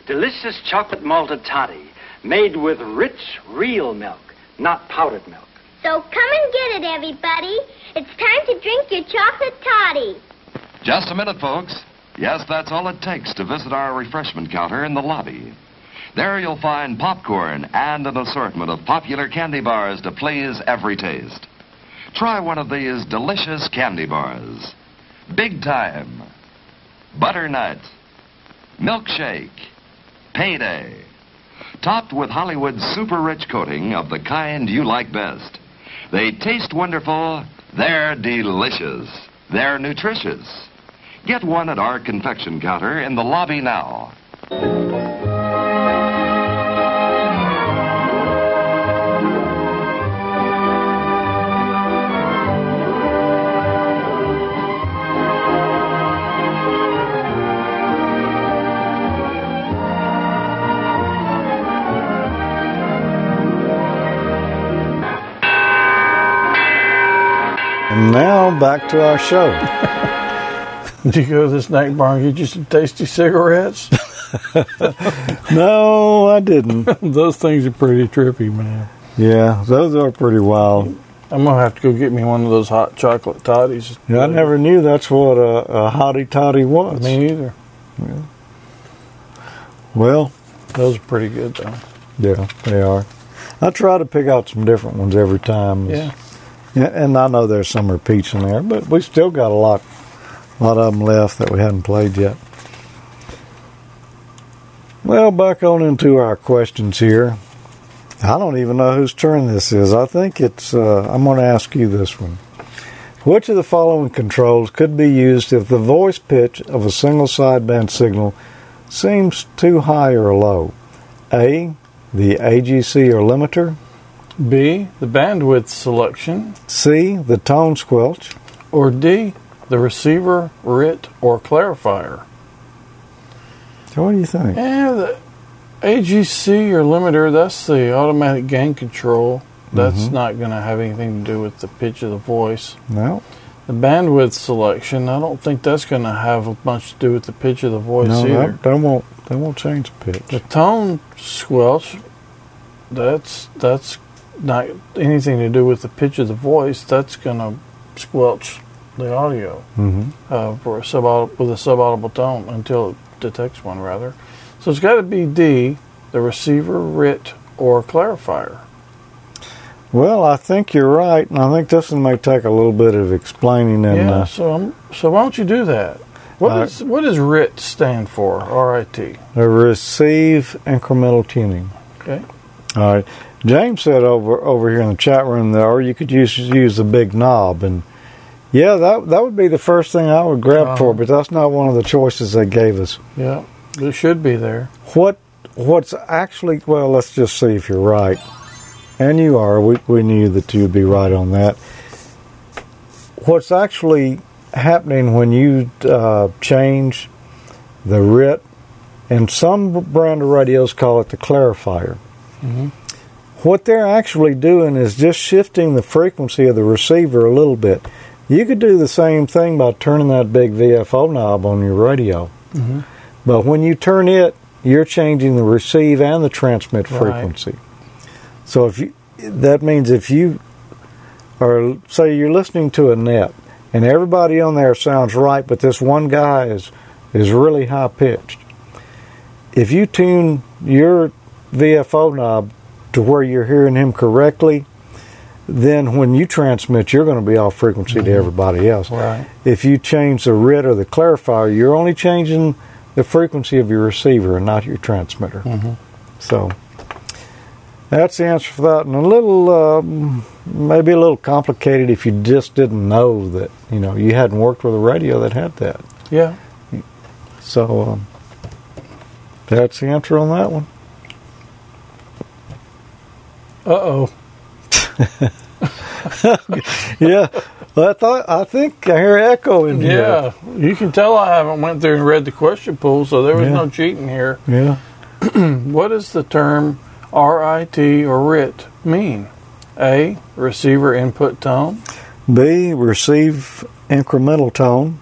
Delicious chocolate malted toddy, made with rich, real milk, not powdered milk. So come and get it, everybody. It's time to drink your chocolate toddy. Just a minute, folks. Yes, that's all it takes to visit our refreshment counter in the lobby. There you'll find popcorn and an assortment of popular candy bars to please every taste. Try one of these delicious candy bars. Big Time, Butternut, Milkshake, Payday. Topped with Hollywood's super-rich coating of the kind you like best. They taste wonderful, they're delicious, they're nutritious. Get one at our confection counter in the lobby now. Now, back to our show. Did you go to the snack bar and get you some tasty cigarettes? No, I didn't. Those things are pretty trippy, man. Yeah, those are pretty wild. I'm going to have to go get me one of those hot chocolate toddies. Yeah, I never knew that's what a hottie toddy was. Me neither. Yeah. Well, those are pretty good, though. Yeah, they are. I try to pick out some different ones every time. Yeah. And I know there's some repeats in there, but we still got a lot of them left that we hadn't played yet. Well, back on into our questions here. I don't even know whose turn this is. I think it's, I'm going to ask you this one. Which of the following controls could be used if the voice pitch of a single sideband signal seems too high or low? A, the AGC or limiter. B, the bandwidth selection. C, the tone squelch. Or D, the receiver, RIT, or clarifier. So what do you think? Yeah, the AGC or limiter, that's the automatic gain control. That's not going to have anything to do with the pitch of the voice. No. The bandwidth selection, I don't think that's going to have much to do with the pitch of the voice either. That won't change the pitch. The tone squelch, that's not anything to do with the pitch of the voice. That's going to squelch the audio with a subaudible tone until it detects one, rather. So it's got to be D, the receiver, RIT, or clarifier. Well, I think you're right, and I think this one may take a little bit of explaining. So why don't you do that? What does RIT stand for, R-I-T? Receive Incremental Tuning. Okay. All right. James said over here in the chat room there, or you could use the big knob, and yeah, that would be the first thing I would grab for, but that's not one of the choices they gave us. Yeah, it should be there. What's actually, well, let's just see if you're right, and you are. We knew that you'd be right on that. What's actually happening when you change the RIT, and some brand of radios call it the clarifier. Mm-hmm. What they're actually doing is just shifting the frequency of the receiver a little bit. You could do the same thing by turning that big VFO knob on your radio. Mm-hmm. But when you turn it, you're changing the receive and the transmit frequency. Right. So that means if you are, say you're listening to a net, and everybody on there sounds right, but this one guy is really high-pitched. If you tune your VFO knob to where you're hearing him correctly, then when you transmit, you're going to be off frequency to everybody else. Right. If you change the RIT or the clarifier, you're only changing the frequency of your receiver and not your transmitter. Mm-hmm. So that's the answer for that. And a little, maybe a little complicated if you just didn't know that, you hadn't worked with a radio that had that. Yeah. So that's the answer on that one. Uh-oh. Yeah. Well, I think I hear echo in here. Yeah. You can tell I haven't went through and read the question pool, so there was no cheating here. Yeah. What does the term RIT or RIT mean? A, receiver input tone. B, receive incremental tone.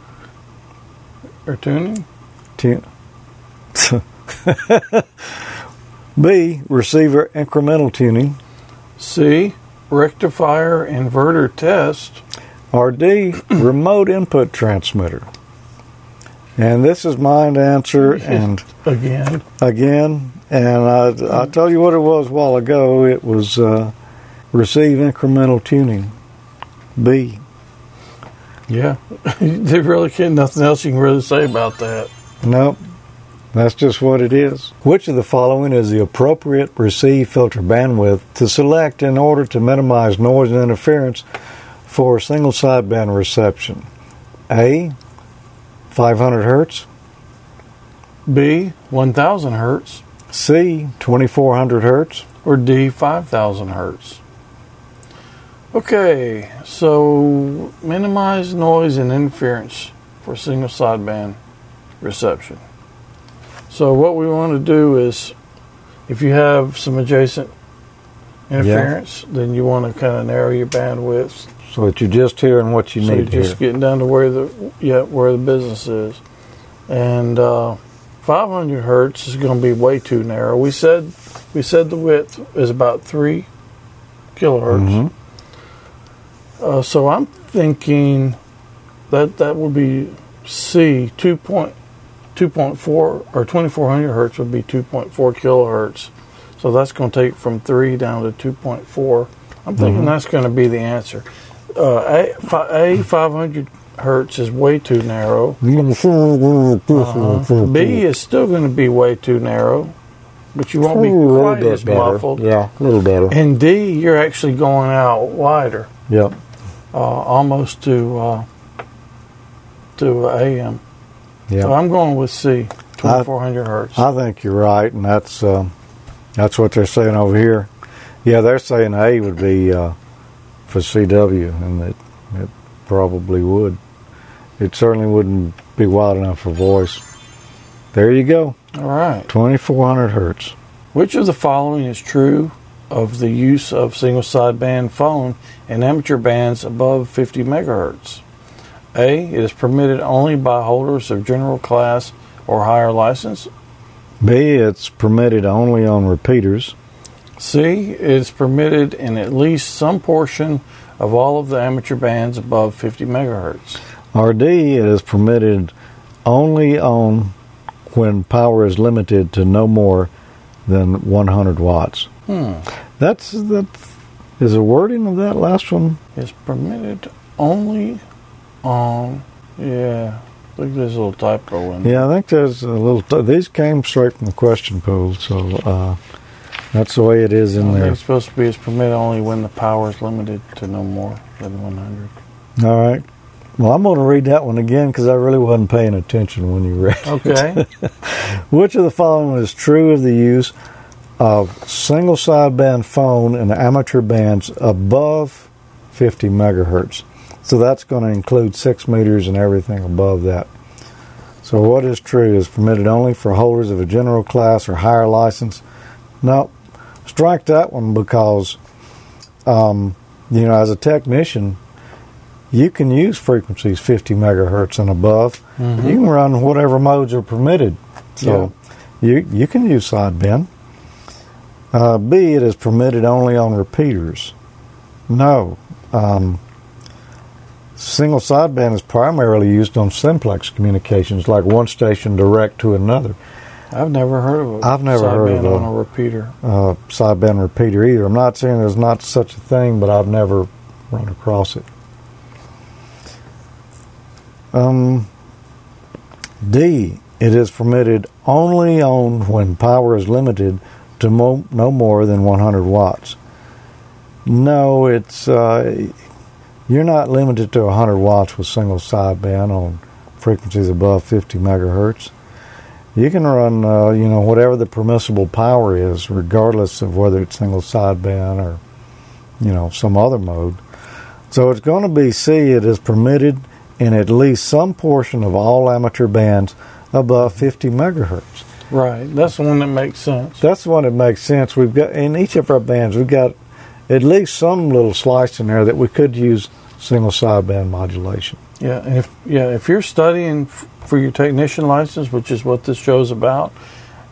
Or tuning? B, receiver incremental tuning. C, rectifier inverter test. Or D, remote input transmitter. And this is mine to answer, and again, and I'll tell you what it was a while ago. It was receive incremental tuning, B. Yeah, there really can't nothing else you can really say about that. Nope, that's just what it is. Which of the following is the appropriate receive filter bandwidth to select in order to minimize noise and interference for single sideband reception? A. 500 hertz. B. 1,000 hertz. C. 2,400 hertz. Or D. 5,000 hertz. Okay, so minimize noise and interference for single sideband reception. So what we want to do is, if you have some adjacent interference, then you want to kind of narrow your bandwidths. So that you're just hearing what you need to hear. So you're just getting down to where the business is. And 500 hertz is going to be way too narrow. We said the width is about 3 kilohertz. Mm-hmm. So I'm thinking that would be C. 2.4 or 2,400 hertz would be 2.4 kilohertz. So that's going to take from 3 down to 2.4. I'm thinking that's going to be the answer. A 500 hertz is way too narrow. B is still going to be way too narrow, but you won't be quite as muffled. Yeah, a little better. And D, you're actually going out wider. Yep. Almost to AM. Yep. So I'm going with C, 2,400 hertz. I think you're right, and that's what they're saying over here. Yeah, they're saying A would be... for CW, and it probably would. It certainly wouldn't be wide enough for voice. There you go. All right. 2,400 hertz. Which of the following is true of the use of single sideband phone in amateur bands above 50 megahertz? A, it is permitted only by holders of general class or higher license. B, it's permitted only on repeaters. C, it is permitted in at least some portion of all of the amateur bands above 50 megahertz. Or D, it is permitted only on when power is limited to no more than 100 watts. Is the wording of that last one? It's permitted only on, I think there's a little typo in there. Yeah, I think there's a little, these came straight from the question pool, so... that's the way it is in there. It's supposed to be is permitted only when the power is limited to no more than 100. All right. Well, I'm going to read that one again because I really wasn't paying attention when you read it. Okay. Which of the following is true of the use of single sideband phone in amateur bands above 50 megahertz? So that's going to include 6 meters and everything above that. So what is true is permitted only for holders of a general class or higher license. No, strike that one because, as a technician, you can use frequencies 50 megahertz and above. Mm-hmm. You can run whatever modes are permitted. So you can use sideband. B, it is permitted only on repeaters. No. Single sideband is primarily used on simplex communications, like one station direct to another. I've never heard of a sideband repeater either. I'm not saying there's not such a thing, but I've never run across it. D, it is permitted only on when power is limited to no more than 100 watts. No, it's you're not limited to 100 watts with single sideband on frequencies above 50 megahertz. You can run, whatever the permissible power is, regardless of whether it's single sideband or, some other mode. So it's going to be C, it is permitted in at least some portion of all amateur bands above 50 megahertz. Right. That's the one that makes sense. That's the one that makes sense. We've got, in each of our bands, we've got at least some little slice in there that we could use single sideband modulation. Yeah, and if you're studying for your technician license, which is what this show's about,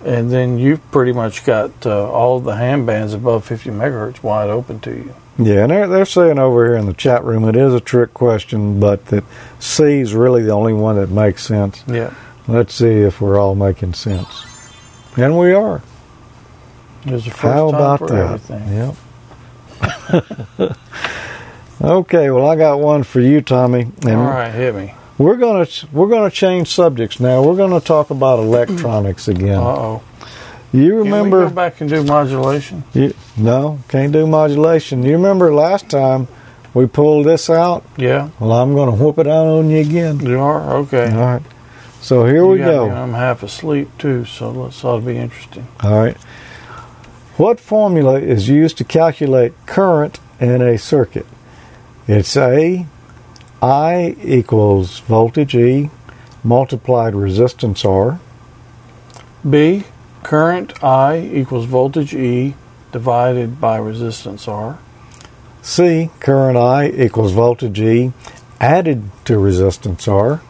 and then you've pretty much got all the ham bands above 50 megahertz wide open to you. Yeah, and they're saying over here in the chat room it is a trick question, but that C is really the only one that makes sense. Yeah. Let's see if we're all making sense. And we are. There's a first time about for that? Everything. Yep. Okay, well, I got one for you, Tommy. And all right, hit me. We're gonna change subjects now. We're gonna talk about electronics again. Uh-oh. You remember? Can we go back and do modulation? No, can't do modulation. You remember last time we pulled this out? Yeah. Well, I'm gonna whoop it out on you again. You are? Okay. All right. So here we go. I'm half asleep too, so this ought to be interesting. All right. What formula is used to calculate current in a circuit? It's I equals voltage E multiplied resistance R. B, current I equals voltage E divided by resistance R. C, current I equals voltage E added to resistance R.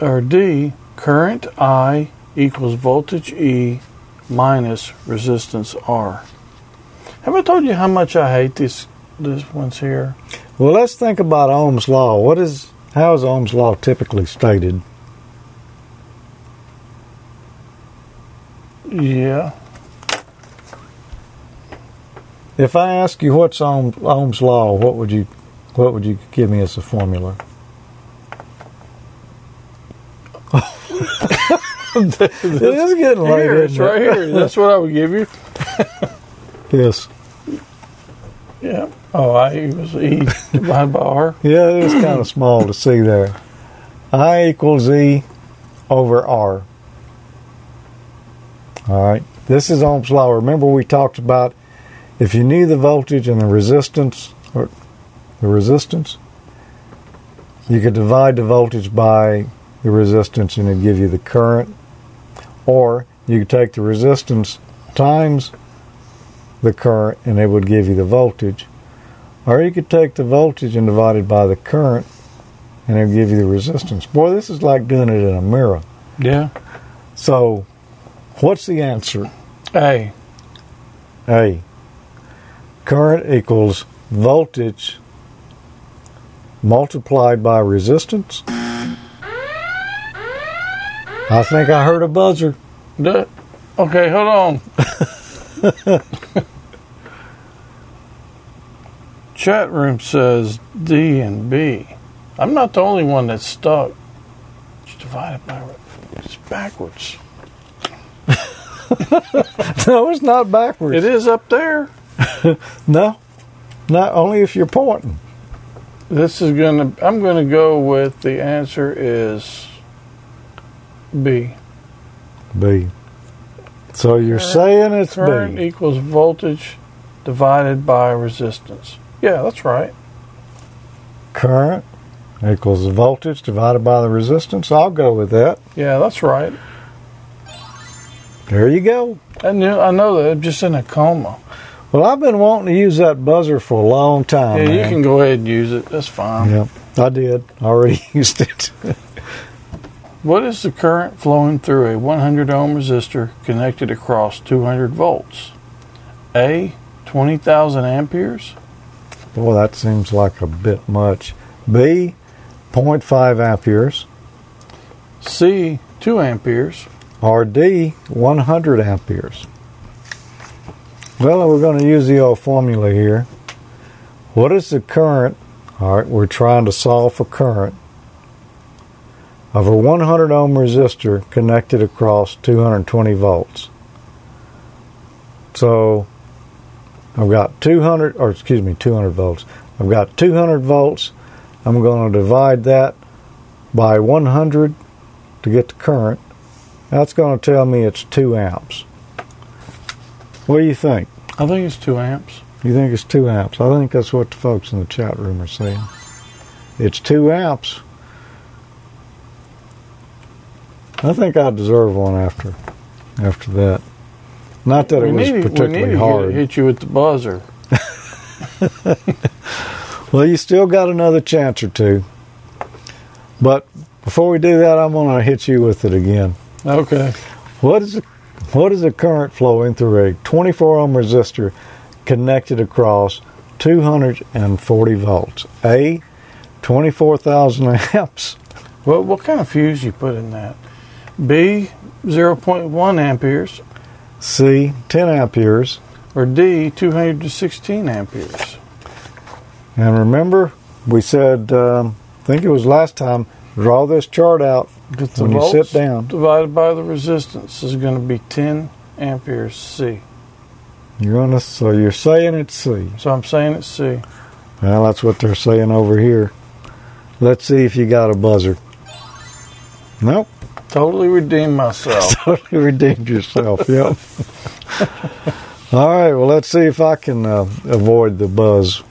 Or D, current I equals voltage E minus resistance R. Have I told you how much I hate this one's here? Well, let's think about Ohm's law. How is Ohm's law typically stated? Yeah. If I ask you what's Ohm's law, what would you give me as a formula? It is getting late. It's right here. That's what I would give you. Yes. Yeah. Oh, I was E divided by R. Yeah, it was kind of small to see there. I equals E over R. All right. This is Ohm's law. Remember, we talked about if you knew the voltage and the resistance, you could divide the voltage by the resistance and it'd give you the current, or you could take the resistance times the current and it would give you the voltage, or you could take the voltage and divide it by the current and it'll give you the resistance. Boy, this is like doing it in a mirror. Yeah. So what's the answer? A. Current equals voltage multiplied by resistance. I think I heard a buzzer. Okay, hold on. Chat room says D and B. I'm not the only one that's stuck. It's divided by... It's backwards. No, it's not backwards. It is up there. No. Not only if you're pointing. I'm going to go with the answer is... B. So you're saying it's current B. Current equals voltage divided by resistance. Yeah, that's right. Current equals voltage divided by the resistance. I'll go with that. Yeah, that's right. There you go. I know that. I'm just in a coma. Well, I've been wanting to use that buzzer for a long time. Yeah, you can go ahead and use it. That's fine. Yeah, I did. I already used it. What is the current flowing through a 100 ohm resistor connected across 200 volts? A, 20,000 amperes. Boy, that seems like a bit much. B, 0.5 amperes. C, 2 amperes. Or D, 100 amperes. Well, we're going to use the old formula here. What is the current? All right, we're trying to solve for current of a 100 ohm resistor connected across 220 volts. So I've got 200 volts. I've got 200 volts. I'm going to divide that by 100 to get the current. That's going to tell me it's 2 amps. What do you think? I think it's 2 amps. You think it's 2 amps? I think that's what the folks in the chat room are saying. It's 2 amps. I think I deserve one after that. Not that it was particularly hard. We need to hit you with the buzzer. Well, you still got another chance or two. But before we do that, I'm going to hit you with it again. Okay. What is the current flowing through a 24 ohm resistor connected across 240 volts? A, 24,000 amps. Well, what kind of fuse you put in that? B, 0.1 amperes. C, 10 amperes. Or D, 216 amperes. And remember, we said, I think it was last time, draw this chart out when you sit down. Divided by the resistance is going to be 10 amperes C. So you're saying it's C. So I'm saying it's C. Well, that's what they're saying over here. Let's see if you got a buzzer. Nope. Totally redeemed myself. Totally redeemed yourself, yep. All right, well, let's see if I can avoid the buzz.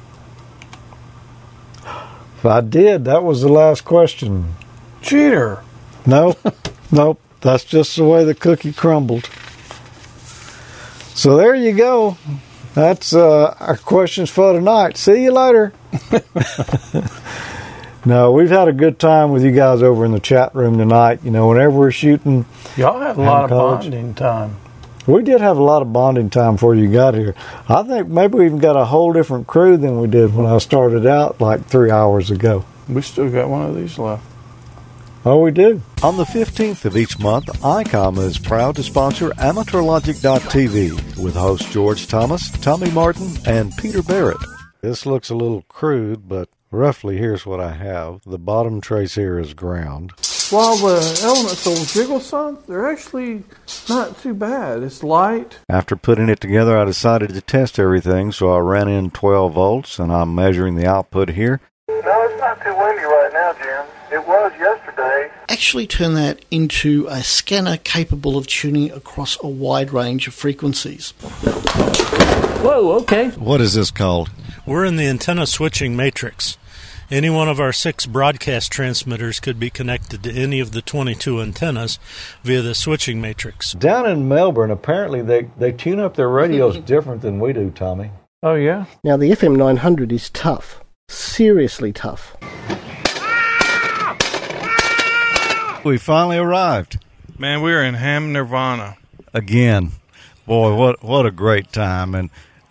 If I did, that was the last question. Cheater. Nope. That's just the way the cookie crumbled. So there you go. That's our questions for tonight. See you later. No, we've had a good time with you guys over in the chat room tonight. You know, whenever we're shooting. Y'all had a lot of bonding time. We did have a lot of bonding time before you got here. I think maybe we even got a whole different crew than we did when I started out like 3 hours ago. We still got one of these left. Oh, we do. On the 15th of each month, ICOM is proud to sponsor AmateurLogic.tv with hosts George Thomas, Tommy Martin, and Peter Barrett. This looks a little crude, but roughly here's what I have. The bottom trace here is ground. While the elements will jiggle some, they're actually not too bad. It's light. After putting it together, I decided to test everything, so I ran in 12 volts, and I'm measuring the output here. No, it's not too windy right now, Jim. It was yesterday. Actually turn that into a scanner capable of tuning across a wide range of frequencies. Whoa, okay. What is this called? We're in the antenna switching matrix. Any one of our 6 broadcast transmitters could be connected to any of the 22 antennas via the switching matrix. Down in Melbourne, apparently they tune up their radios different than we do, Tommy. Oh, yeah? Now, the FM 900 is tough. Seriously tough. We finally arrived. Man, we're in Ham Nirvana. Again. Boy, what a great time.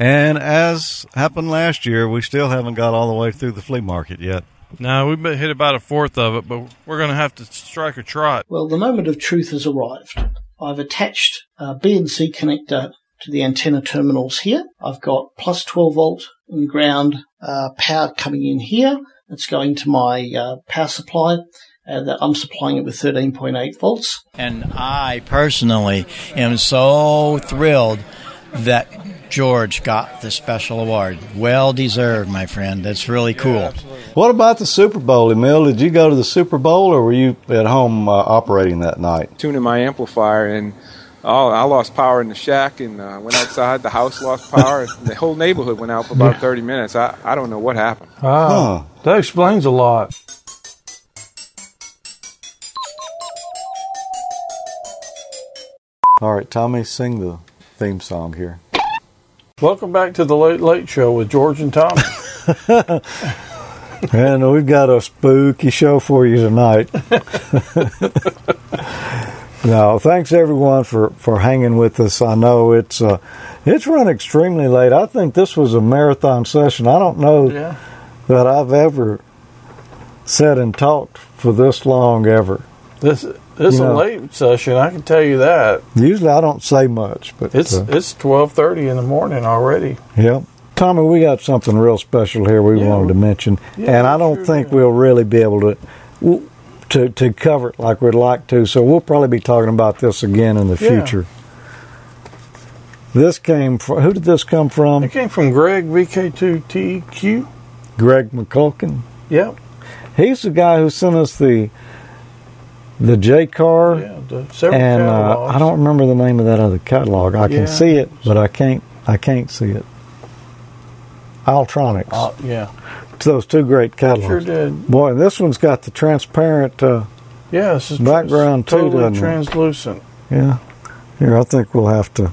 And as happened last year, we still haven't got all the way through the flea market yet. No, we've hit about a fourth of it, but we're going to have to strike a trot. Well, the moment of truth has arrived. I've attached a B and C connector to the antenna terminals here. I've got plus 12 volt and ground power coming in here. It's going to my power supply. That I'm supplying it with 13.8 volts. And I personally am so thrilled that George got the special award. Well deserved, my friend. That's really cool. Yeah, what about the Super Bowl, Emil? Did you go to the Super Bowl, or were you at home operating that night? Tuning my amplifier, and I lost power in the shack, and went outside. The house lost power. The whole neighborhood went out for about 30 minutes. I don't know what happened. That explains a lot. All right, Tommy, sing the theme song here. Welcome back to the Late Late Show with George and Tommy. And we've got a spooky show for you tonight. No, thanks everyone for hanging with us. I know it's run extremely late. I think this was a marathon session. I don't know that I've ever sat and talked for this long ever. This is a late session, I can tell you that. Usually I don't say much, but it's 12:30 in the morning already. Yep. Tommy, we got something real special here we wanted to mention, and I don't think we'll really be able to cover it like we'd like to, so we'll probably be talking about this again in the future. This came from, who did this come from? It came from Greg, VK2TQ. Greg McCulkin? Yep. He's the guy who sent us the J car, and I don't remember the name of that other catalog. I can see it, but I can't see it. Altronics. It's those two great catalogs. Sure did. Boy, this one's got the transparent. This is background too. Totally translucent. Yeah. Here, I think we'll have to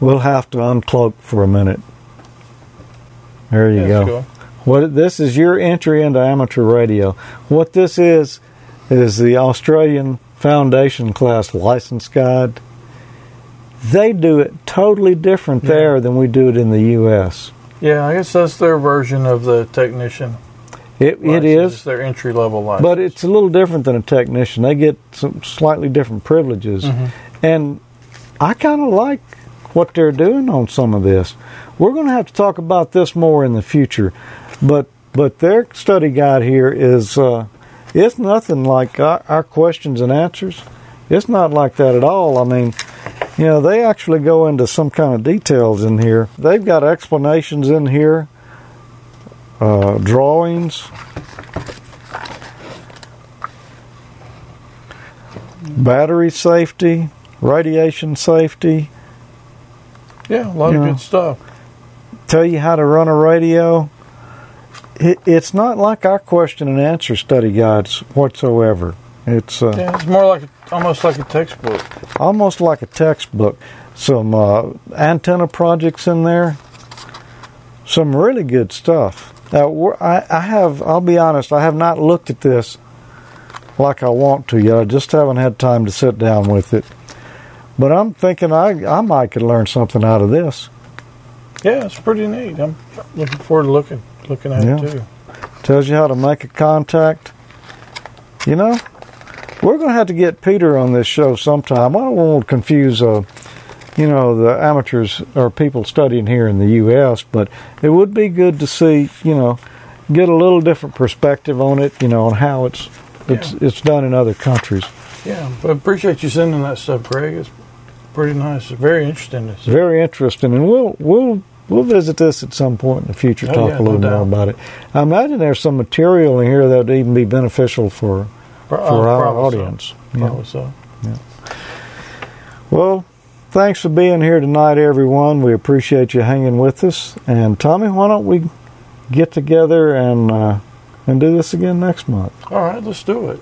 uncloak for a minute. There you go. Cool. This is your entry into amateur radio. What this is. It is the Australian Foundation Class License Guide. They do it totally different there than we do it in the U.S. Yeah, I guess that's their version of the technician. It is. It's their entry-level license. But it's a little different than a technician. They get some slightly different privileges. Mm-hmm. And I kind of like what they're doing on some of this. We're going to have to talk about this more in the future. But their study guide here is, it's nothing like our questions and answers. It's not like that at all. I mean, you know, they actually go into some kind of details in here. They've got explanations in here, drawings. Battery safety, radiation safety. Yeah, a lot of good stuff. Tell you how to run a radio. It's not like our question and answer study guides whatsoever. It's more like almost like a textbook. Almost like a textbook. Some antenna projects in there. Some really good stuff. Now, I'll be honest, I have not looked at this like I want to yet. I just haven't had time to sit down with it. But I'm thinking I might could learn something out of this. Yeah, it's pretty neat. I'm looking forward to looking at it too. Tells you how to make a contact. You know, we're going to have to get Peter on this show sometime. I don't want to confuse, the amateurs or people studying here in the U.S., but it would be good to see, get a little different perspective on it, on how it's done in other countries. Yeah, but I appreciate you sending that stuff, Greg. It's pretty nice. It's very interesting. It's very interesting, and we'll visit this at some point in the future, talk a little more about it. I imagine there's some material in here that would even be beneficial for our audience. So. Probably so. Yeah. Well, thanks for being here tonight, everyone. We appreciate you hanging with us. And, Tommy, why don't we get together and do this again next month? All right, let's do it.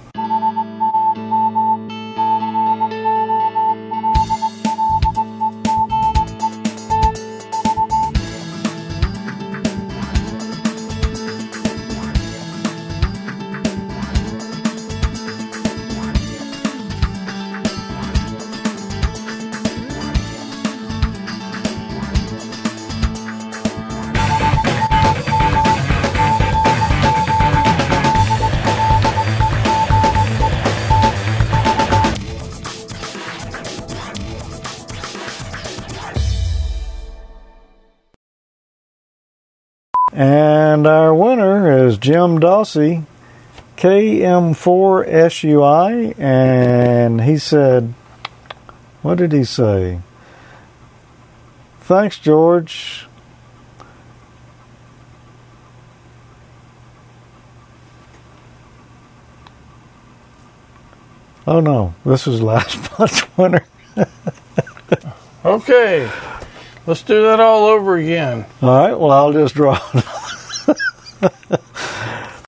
And our winner is Jim Dawsey, KM4SUI, and he said, what did he say? Thanks, George. Oh, no, this is last month's winner. Okay. Let's do that all over again. All right, well, I'll just draw